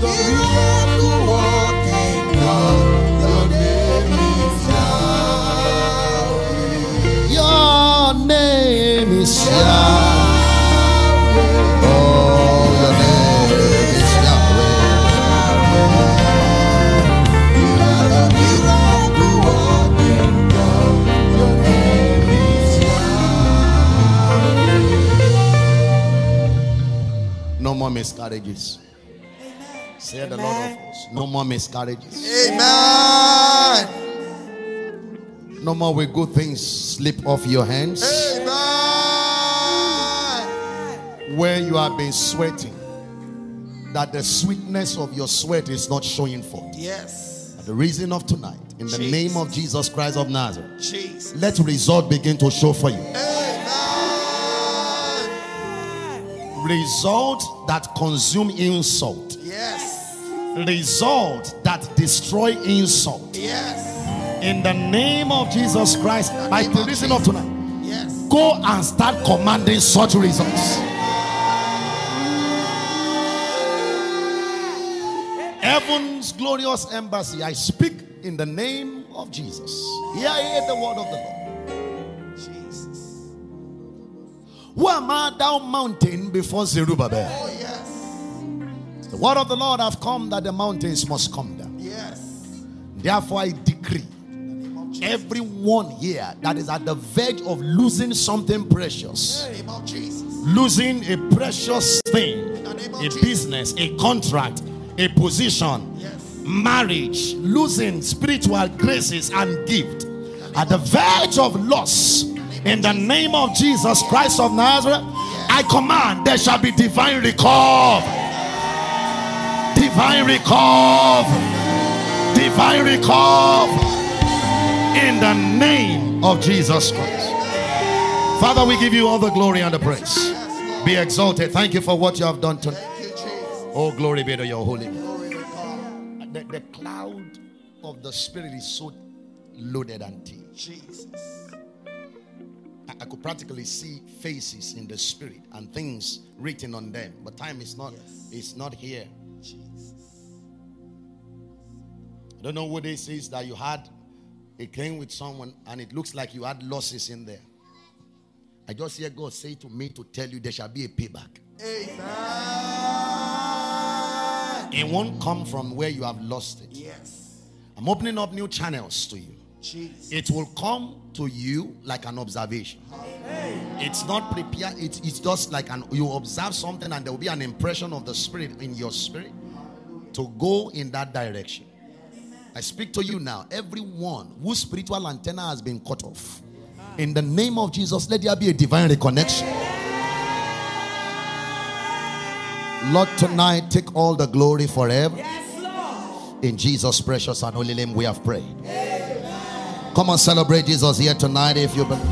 The miracle walking God, your name is Yahweh. Your name is Yahweh. Oh, your name is Yahweh. You are the miracle walking God, your name is Yahweh. No more miscarriages. Say the Lord of us. No more miscarriages. Amen. No more will good things slip off your hands. Amen. Where you have been sweating, that the sweetness of your sweat is not showing forth. Yes. At the reason of tonight, in the Jesus. name of Jesus Christ of Nazareth, Jesus. Let result begin to show for you. Amen. Result that consume insult. Yes. Result that destroy insult. Yes. In the name of Jesus Christ, I the reason of tonight. Yes. Go and start commanding such results. Heaven's Glorious Embassy, I speak in the name of Jesus. Hear ye the word of the Lord. Jesus. Who am I, thou mountain, before Zerubbabel? Oh, yes. The word of the Lord have come that the mountains must come down. Yes. Therefore I decree everyone here that is at the verge of losing something precious. In the name of Jesus. Losing a precious thing. In the name of a Jesus. Business, a contract, a position. Yes. Marriage. Losing spiritual graces and gift. At the verge of loss. In the name of Jesus Christ of Nazareth. Yes. I command there shall be divine recovery. Divine recovery, divine recovery, in the name of Jesus Christ. Father, we give you all the glory and the praise. Be exalted. Thank you for what you have done tonight. Oh, glory be to your holy name. The, the cloud of the Spirit is so loaded and deep. Jesus. I, I could practically see faces in the Spirit and things written on them, but time is not, yes. it's not here. Jesus. I don't know what this is that you had a claim with someone and it looks like you had losses in there. I just hear God say to me to tell you there shall be a payback. Amen. It won't come from where you have lost it. Yes. I'm opening up new channels to you. Jesus. It will come to you like an observation. Hey. It's not prepared. It's, it's just like an, you observe something and there will be an impression of the Spirit in your spirit to go in that direction. Yes. I speak to you now. Everyone whose spiritual antenna has been cut off, in the name of Jesus, let there be a divine reconnection. Yes. Lord, tonight take all the glory forever. Yes, Lord. In Jesus' precious and holy name we have prayed. Yes. Come and celebrate Jesus here tonight if you believe.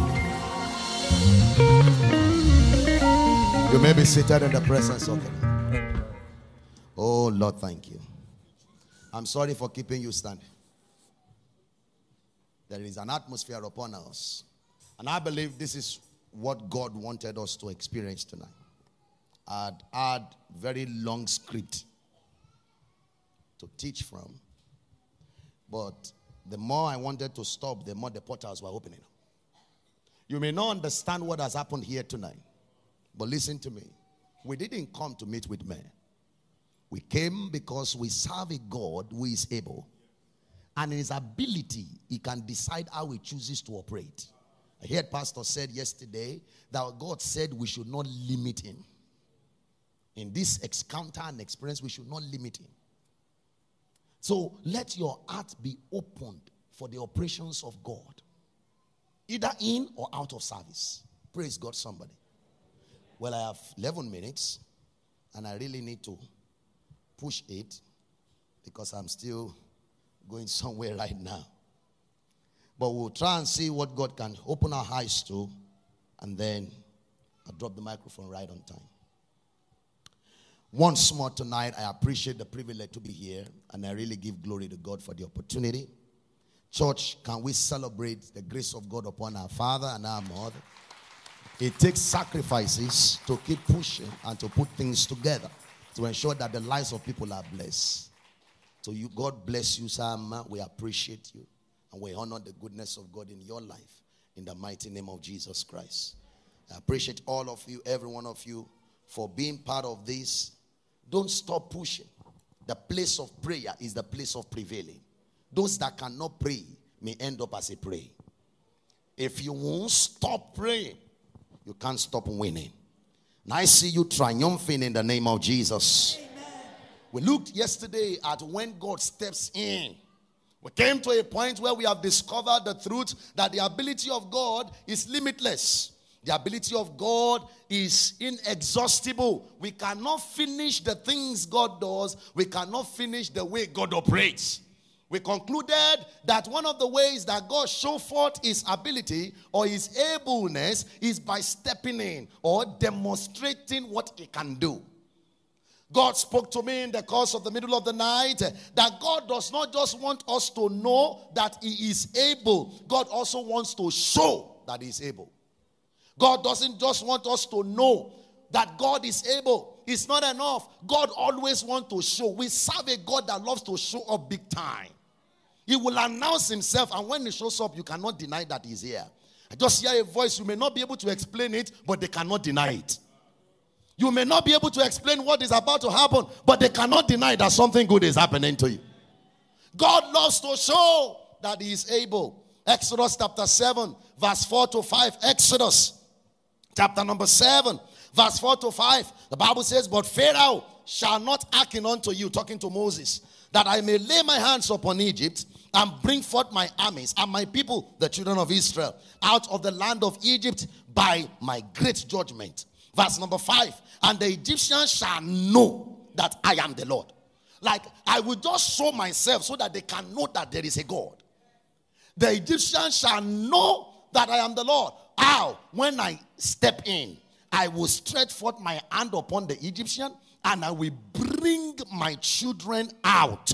You may be seated in the presence of the Lord. Oh, Lord, thank you. I'm sorry for keeping you standing. There is an atmosphere upon us. And I believe this is what God wanted us to experience tonight. I'd add very long script to teach from. But The more I wanted to stop, the more the portals were opening. You may not understand what has happened here tonight, but listen to me. We didn't come to meet with men. We came because we serve a God who is able. And in his ability, he can decide how he chooses to operate. I heard Pastor said yesterday that God said we should not limit him. In this encounter and experience, we should not limit him. So let your heart be opened for the operations of God, either in or out of service. Praise God, somebody. Well, I have eleven minutes, and I really need to push it because I'm still going somewhere right now. But we'll try and see what God can open our eyes to, and then I'll drop the microphone right on time. Once more tonight, I appreciate the privilege to be here, and I really give glory to God for the opportunity. Church, can we celebrate the grace of God upon our father and our mother? It takes sacrifices to keep pushing and to put things together to ensure that the lives of people are blessed. So you, God bless you, Sam. We appreciate you. And we honor the goodness of God in your life in the mighty name of Jesus Christ. I appreciate all of you, every one of you, for being part of this. Don't stop pushing. The place of prayer is the place of prevailing. Those that cannot pray may end up as a prey. If you won't stop praying, you can't stop winning. And I see you triumphing in the name of Jesus. Amen. We looked yesterday at when God steps in. We came to a point where we have discovered the truth that the ability of God is limitless. The ability of God is inexhaustible. We cannot finish the things God does. We cannot finish the way God operates. We concluded that one of the ways that God shows forth his ability or his ableness is by stepping in or demonstrating what he can do. God spoke to me in the course of the middle of the night that God does not just want us to know that he is able. God also wants to show that he is able. God doesn't just want us to know that God is able. It's not enough. God always wants to show. We serve a God that loves to show up big time. He will announce himself, and when he shows up, you cannot deny that he's here. I just hear a voice. You may not be able to explain it, but they cannot deny it. You may not be able to explain what is about to happen, but they cannot deny that something good is happening to you. God loves to show that he is able. Exodus chapter seven, verse four to five. Exodus chapter number seven. Verse four to five, the Bible says, "But Pharaoh shall not hearken unto you," talking to Moses, "that I may lay my hands upon Egypt and bring forth my armies and my people, the children of Israel, out of the land of Egypt by my great judgment." Verse number five, "And the Egyptians shall know that I am the Lord." Like, I will just show myself so that they can know that there is a God. The Egyptians shall know that I am the Lord. How? When I step in. I will stretch forth my hand upon the Egyptian, and I will bring my children out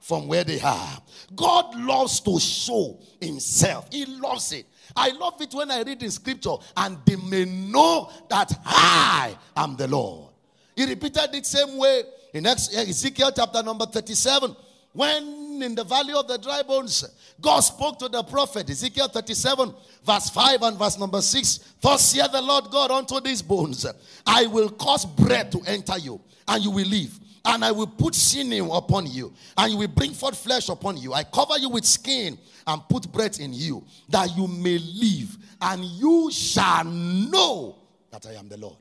from where they are. God loves to show himself. He loves it. I love it when I read in scripture, "And they may know that I am the Lord." He repeated it same way in Ezekiel chapter number thirty-seven. When in the valley of the dry bones, God spoke to the prophet, Ezekiel thirty-seven, verse five and verse number six. "Thus saith the Lord God unto these bones, I will cause breath to enter you, and you will live. And I will put sinew upon you, and you will bring forth flesh upon you. I cover you with skin, and put breath in you, that you may live. And you shall know that I am the Lord."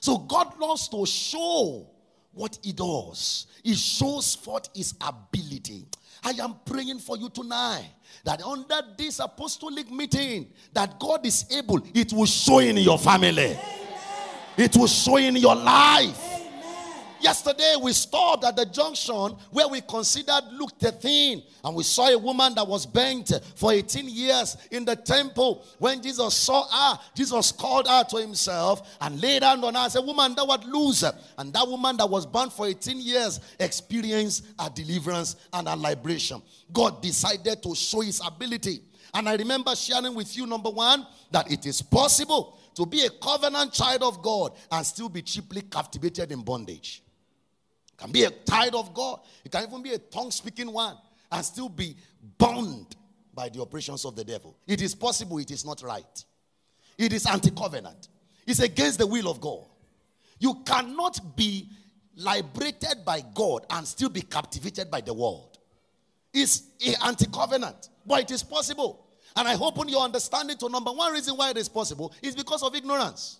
So God loves to show what he does. He shows forth his ability. I am praying for you tonight that under this apostolic meeting that God is able. It will show in your family. Amen. It will show in your life. Amen. Yesterday we stopped at the junction where we considered Luke thirteen, and we saw a woman that was bent for eighteen years in the temple. When Jesus saw her, Jesus called her to himself and laid hand on her and said, "Woman, thou art loose." And that woman that was bound for eighteen years experienced her deliverance and her liberation. God decided to show his ability. And I remember sharing with you, number one, that it is possible to be a covenant child of God and still be cheaply captivated in bondage. You can be a child of God. You can even be a tongue-speaking one. and still be bound by the operations of the devil. It is possible. It is not right. It is anti-covenant. It's against the will of God. You cannot be liberated by God and still be captivated by the world. It's anti-covenant, but it is possible. And I hope on your understanding to number one reason why it is possible is because of ignorance,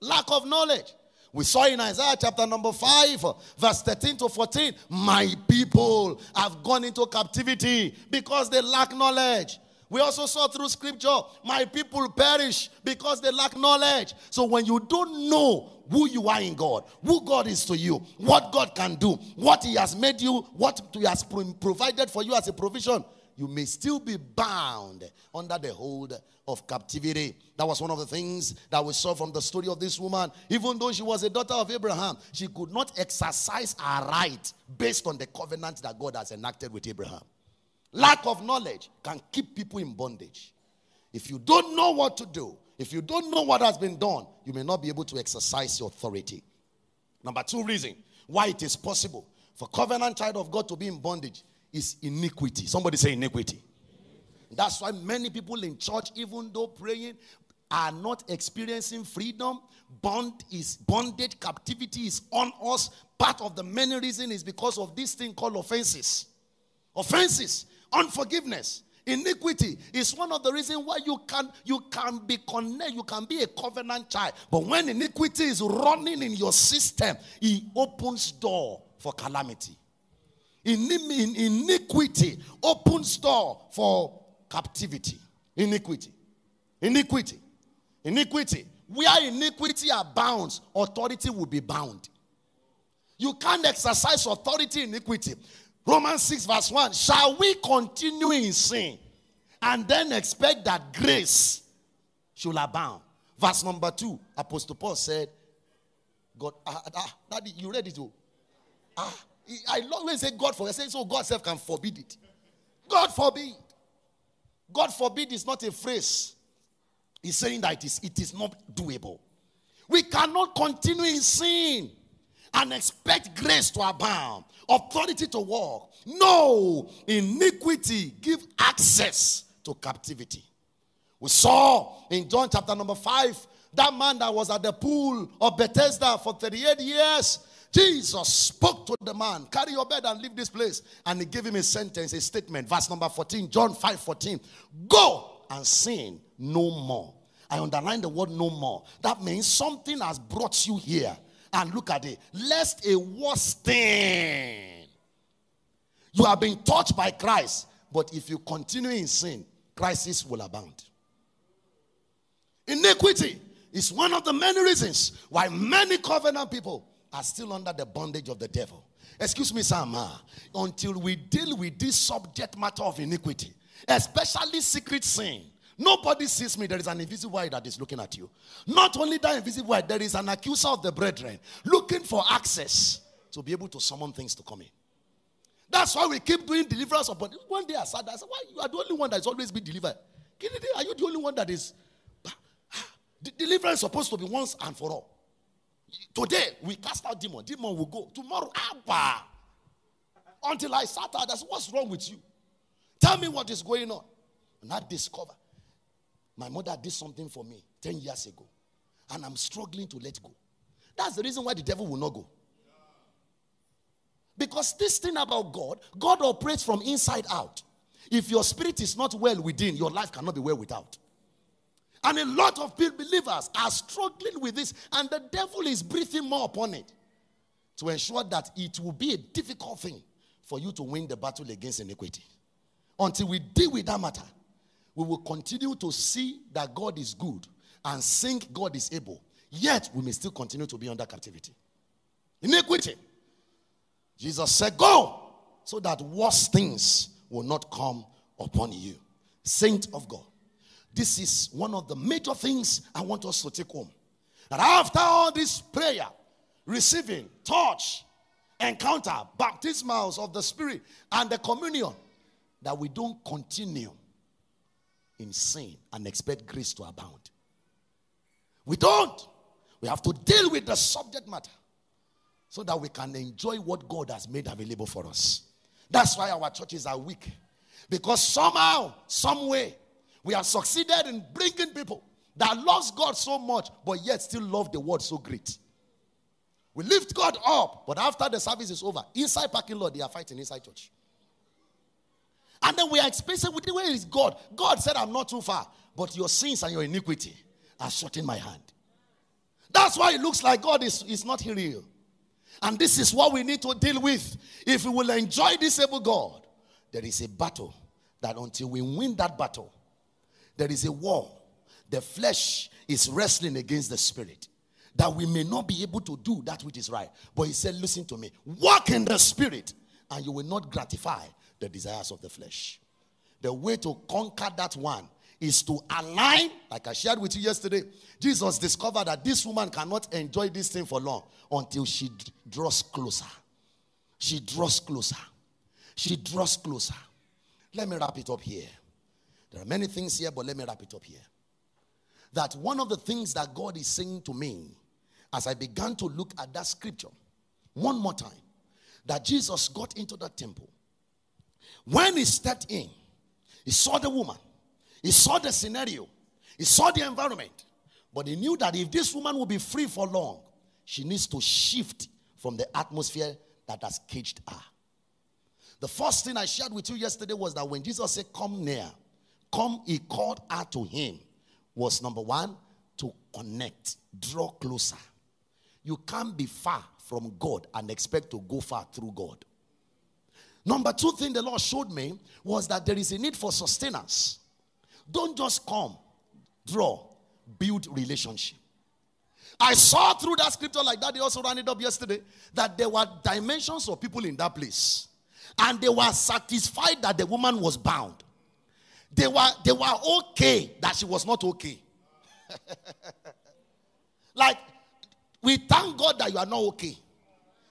lack of knowledge. We saw in Isaiah chapter number five, verse thirteen to fourteen, my people have gone into captivity because they lack knowledge. We also saw through scripture, my people perish because they lack knowledge. So when you don't know who you are in God, who God is to you, what God can do, what he has made you, what he has provided for you as a provision, you may still be bound under the hold of captivity. That was one of the things that we saw from the story of this woman. Even though she was a daughter of Abraham, she could not exercise her right based on the covenant that God has enacted with Abraham. Lack of knowledge can keep people in bondage. If you don't know what to do, if you don't know what has been done, you may not be able to exercise your authority. Number two reason why it is possible for covenant child of God to be in bondage is iniquity. Somebody say iniquity. That's why many people in church, even though praying, are not experiencing freedom. Bond is bondage, captivity is on us. Part of the main reason is because of this thing called offenses. Offenses, unforgiveness, iniquity is one of the reasons why you can you can be connected, you can be a covenant child. But when iniquity is running in your system, it opens door for calamity. Iniquity opens door for captivity. Iniquity. Iniquity. Iniquity. Where iniquity abounds, authority will be bound. You can't exercise authority in iniquity. Romans six verse one. Shall we continue in sin and then expect that grace should abound? Verse number two. Apostle Paul said, God, ah, ah, Daddy, you ready to? Ah. I always say God forbid. I say so God self can forbid it. God forbid. God forbid is not a phrase. He's saying that it is, it is not doable. We cannot continue in sin and expect grace to abound, authority to walk. No, iniquity gives access to captivity. We saw in John chapter number five, that man that was at the pool of Bethesda for thirty-eight years, Jesus spoke to the man, carry your bed and leave this place. And he gave him a sentence, a statement. Verse number fourteen, John five fourteen. Go and sin no more. I underline the word no more. That means something has brought you here. And look at it. Lest a worse thing. You have been touched by Christ. But if you continue in sin, crisis will abound. Iniquity is one of the many reasons why many covenant people are still under the bondage of the devil. Excuse me, sir, ma, until we deal with this subject matter of iniquity, especially secret sin, nobody sees me. There is an invisible eye that is looking at you. Not only that invisible eye, there is an accuser of the brethren looking for access to be able to summon things to come in. That's why we keep doing deliverance. Of bondage. One day I said, I said, why you are the only one that is always being delivered? Are you the only one that is? The deliverance is supposed to be once and for all. Today, we cast out demon. Demon will go. Tomorrow, Abba. Until I sat out, that's what's wrong with you. Tell me what is going on. And I discover my mother did something for me ten years ago. And I'm struggling to let go. That's the reason why the devil will not go. Because this thing about God, God operates from inside out. If your spirit is not well within, your life cannot be well without. And a lot of believers are struggling with this, and the devil is breathing more upon it to ensure that it will be a difficult thing for you to win the battle against iniquity. Until we deal with that matter, we will continue to see that God is good and think God is able, yet we may still continue to be under captivity. Iniquity. Jesus said, go, so that worse things will not come upon you. Saint of God. This is one of the major things I want us to take home. That after all this prayer, receiving, touch, encounter, baptismals of the Spirit, and the communion, that we don't continue in sin and expect grace to abound. We don't. We have to deal with the subject matter so that we can enjoy what God has made available for us. That's why our churches are weak. Because somehow, some way, we have succeeded in bringing people that loves God so much, but yet still love the world so great. We lift God up, but after the service is over, inside parking lot, they are fighting inside church. And then we are experiencing, where is God? God said, I'm not too far, but your sins and your iniquity are shorting my hand. That's why it looks like God is, is not real. And this is what we need to deal with. If we will enjoy this able God, there is a battle that until we win that battle, there is a war. The flesh is wrestling against the spirit, that we may not be able to do that which is right. But he said, listen to me, walk in the spirit and you will not gratify the desires of the flesh. The way to conquer that one is to align, like I shared with you yesterday. Jesus discovered that this woman cannot enjoy this thing for long until she draws closer. She draws closer. She draws closer. Let me wrap it up here. There are many things here, but let me wrap it up here. That one of the things that God is saying to me, as I began to look at that scripture, one more time, that Jesus got into that temple. When he stepped in, he saw the woman. He saw the scenario. He saw the environment. But he knew that if this woman will be free for long, she needs to shift from the atmosphere that has caged her. The first thing I shared with you yesterday was that when Jesus said, come near, come, he called her to him, was number one, to connect, draw closer. You can't be far from God and expect to go far through God. Number two thing the Lord showed me was that there is a need for sustenance. Don't just come, draw, build relationship. I saw through that scripture like that, they also ran it up yesterday, that there were dimensions of people in that place. And they were satisfied that the woman was bound. They were, they were okay that she was not okay. Like, we thank God that you are not okay.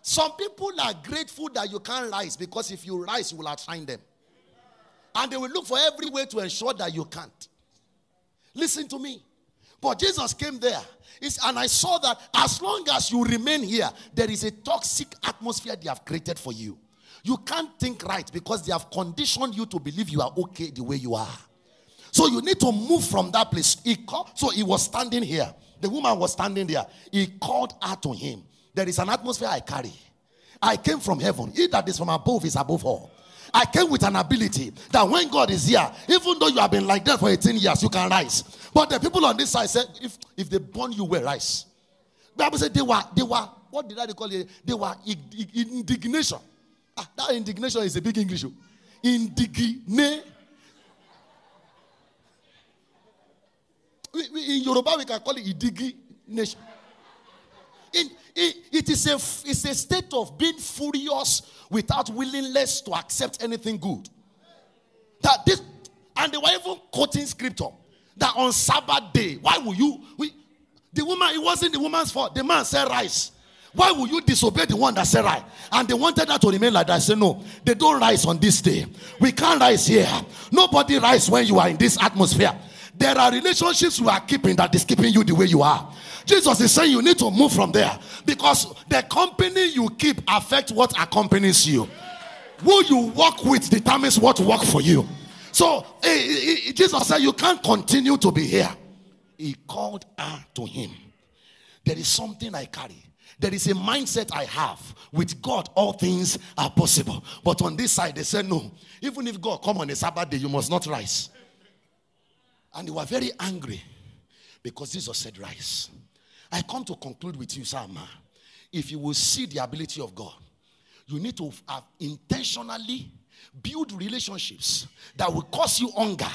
Some people are grateful that you can't rise, because if you rise, you will outshine them. And they will look for every way to ensure that you can't. Listen to me. But Jesus came there. It's, and I saw that as long as you remain here, there is a toxic atmosphere they have created for you. You can't think right because they have conditioned you to believe you are okay the way you are. So you need to move from that place. He called, so he was standing here. The woman was standing there. He called her to him. There is an atmosphere I carry. I came from heaven. He that is from above is above all. I came with an ability that when God is here, even though you have been like that for eighteen years, you can rise. But the people on this side said, if, if they burn you, well, rise. The Bible said they were, they were, what did I call it? They were indignation. Ah, that indignation is a big English. Indignation. In Yoruba, we can call it indignation. In, it, it is a, it's a state of being furious without willingness to accept anything good. That this, and they were even quoting scripture that on Sabbath day, why will you? We, the woman, it wasn't the woman's fault. The man said, rise. Why will you disobey the one that said rise? And they wanted her to remain like that. I said, no, they don't rise on this day. We can't rise here. Nobody rise when you are in this atmosphere. There are relationships we are keeping that is keeping you the way you are. Jesus is saying you need to move from there, because the company you keep affects what accompanies you. Who you work with determines what works for you. So hey, hey, Jesus said you can't continue to be here. He called her to him. There is something I carry. There is a mindset I have. With God, all things are possible. But on this side, they said no. Even if God come on a Sabbath day, you must not rise. And they were very angry because Jesus said rise. I come to conclude with you, Sam. If you will see the ability of God, you need to have intentionally build relationships that will cause you hunger,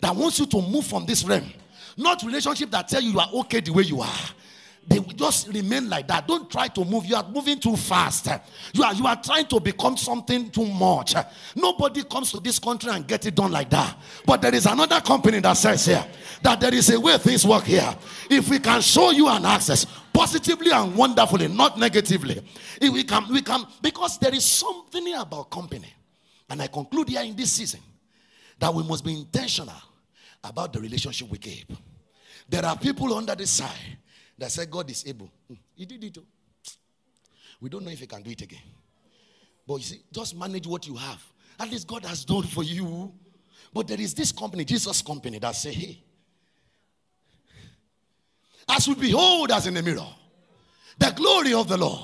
that wants you to move from this realm. Not relationships that tell you you are okay the way you are. They will just remain like that. Don't try to move. You are moving too fast. You are, you are trying to become something too much. Nobody comes to this country and get it done like that. But there is another company that says here that there is a way things work here. If we can show you an access positively and wonderfully, not negatively, if we can, we can, because there is something about company. And I conclude here in this season that we must be intentional about the relationship we keep. There are people under this side that said God is able. He did it. We don't know if he can do it again. But you see, just manage what you have. At least God has done for you. But there is this company, Jesus company, that say, hey, as we behold as in a mirror the glory of the Lord,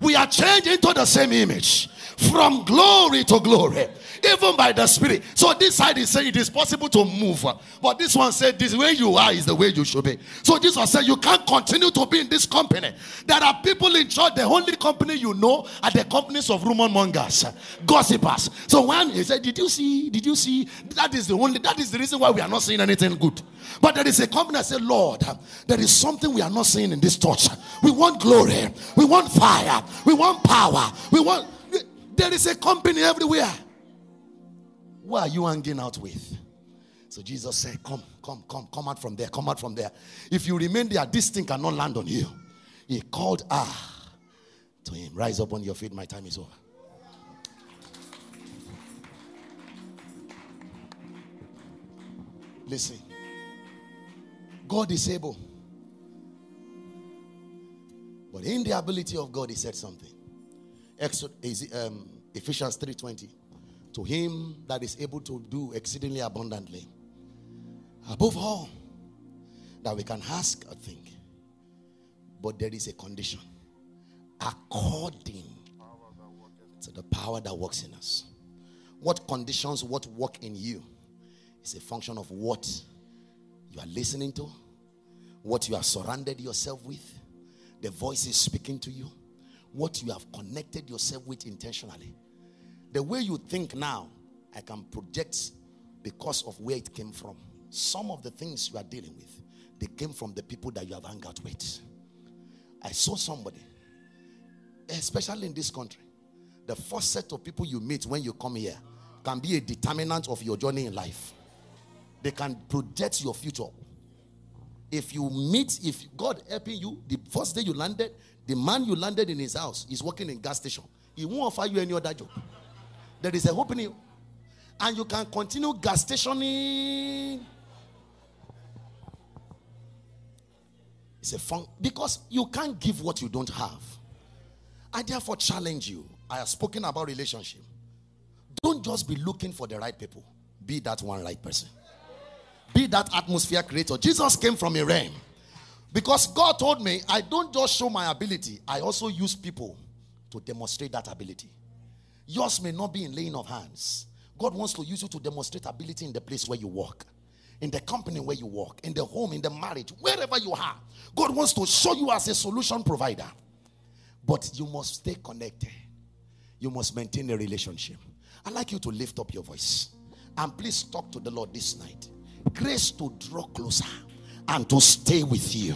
we are changed into the same image from glory to glory, even by the Spirit. So this side is saying it is possible to move, but this one said this way you are is the way you should be. So this one said you can't continue to be in this company. There are people in church, the only company you know are the companies of rumor mongers, gossipers. So when he said, did you see, did you see, that is the only, that is the reason why we are not seeing anything good. But there is a company that said, Lord, there is something we are not seeing in this church. We want glory, we want fire, we want power, we want. There is a company everywhere. What are you hanging out with? So Jesus said, come, come, come, come out from there, come out from there. If you remain there, this thing cannot land on you. He called her to him. Rise up on your feet, my time is over. Listen. God is able. But in the ability of God, he said something. Exodus, um, Ephesians three twenty. To him that is able to do exceedingly abundantly, above all that we can ask or think. But there is a condition. According to the power that works in us. What conditions, what work in you is a function of what you are listening to, what you have surrounded yourself with, the voice is speaking to you, what you have connected yourself with intentionally. The way you think now, I can project because of where it came from. Some of the things you are dealing with, they came from the people that you have hung out with. I saw somebody, especially in this country, the first set of people you meet when you come here can be a determinant of your journey in life. They can project your future. If you meet, if God helping you, the first day you landed, the man you landed in his house is working in gas station. He won't offer you any other job. There is a hope in you. And you can continue gas stationing. It's a fun, because you can't give what you don't have. I therefore challenge you. I have spoken about relationship. Don't just be looking for the right people. Be that one right person. Be that atmosphere creator. Jesus came from a realm. Because God told me, I don't just show my ability. I also use people to demonstrate that ability. Yours may not be in laying of hands. God wants to use you to demonstrate ability in the place where you work, in the company where you work, in the home, in the marriage, wherever you are. God wants to show you as a solution provider. But you must stay connected. You must maintain a relationship. I'd like you to lift up your voice. And please talk to the Lord this night. Grace to draw closer and to stay with you.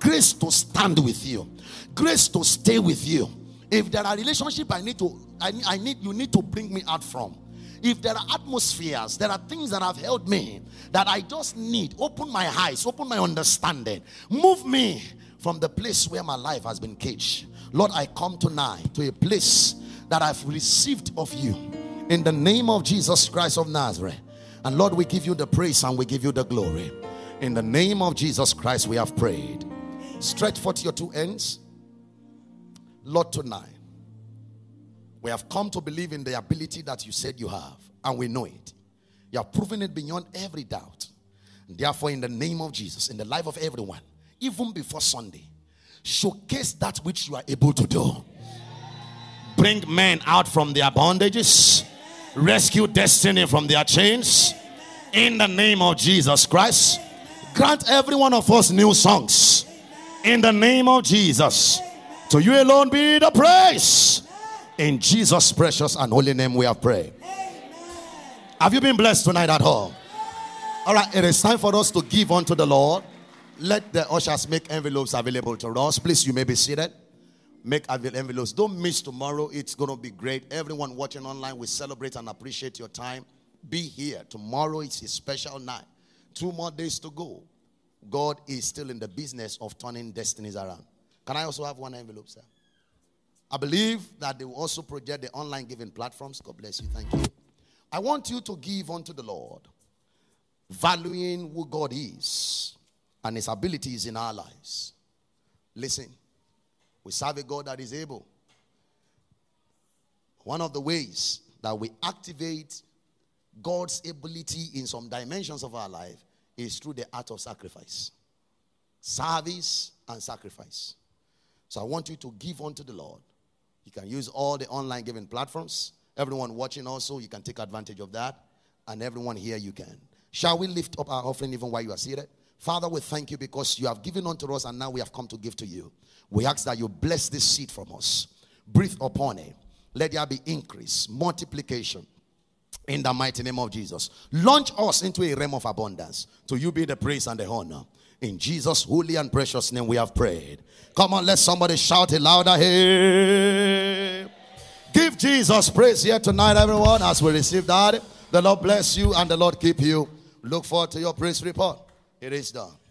Grace to stand with you. Grace to stay with you. If there are relationships I need to, I, I need you need to bring me out from. If there are atmospheres, there are things that have held me that I just need. Open my eyes, open my understanding. Move me from the place where my life has been caged. Lord, I come tonight to a place that I've received of you. In the name of Jesus Christ of Nazareth. And Lord, we give you the praise and we give you the glory. In the name of Jesus Christ, we have prayed. Stretch forth your two hands. Lord, tonight, we have come to believe in the ability that you said you have, and we know it. You have proven it beyond every doubt. And therefore, in the name of Jesus, in the life of everyone, even before Sunday, showcase that which you are able to do. Bring men out from their bondages. Rescue destiny from their chains. In the name of Jesus Christ. Grant every one of us new songs. In the name of Jesus. To you alone be the praise. In Jesus' precious and holy name we have prayed. Have you been blessed tonight at all? All right, it is time for us to give unto the Lord. Let the ushers make envelopes available to us. Please, you may be seated. Make available envelopes. Don't miss tomorrow. It's going to be great. Everyone watching online, we celebrate and appreciate your time. Be here. Tomorrow is a special night. Two more days to go. God is still in the business of turning destinies around. Can I also have one envelope, sir? I believe that they will also project the online giving platforms. God bless you. Thank you. I want you to give unto the Lord, valuing who God is and his abilities in our lives. Listen, we serve a God that is able. One of the ways that we activate God's ability in some dimensions of our life is through the act of sacrifice. Service and sacrifice. So I want you to give unto the Lord. You can use all the online giving platforms. Everyone watching also, you can take advantage of that. And everyone here, you can. Shall we lift up our offering even while you are seated? Father, we thank you because you have given unto us and now we have come to give to you. We ask that you bless this seed from us. Breathe upon it. Let there be increase, multiplication. In the mighty name of Jesus. Launch us into a realm of abundance. To you be the praise and the honor. In Jesus' holy and precious name we have prayed. Come on, let somebody shout it louder. Hey. Give Jesus praise here tonight, everyone, as we receive that. The Lord bless you and the Lord keep you. Look forward to your praise report. It is done.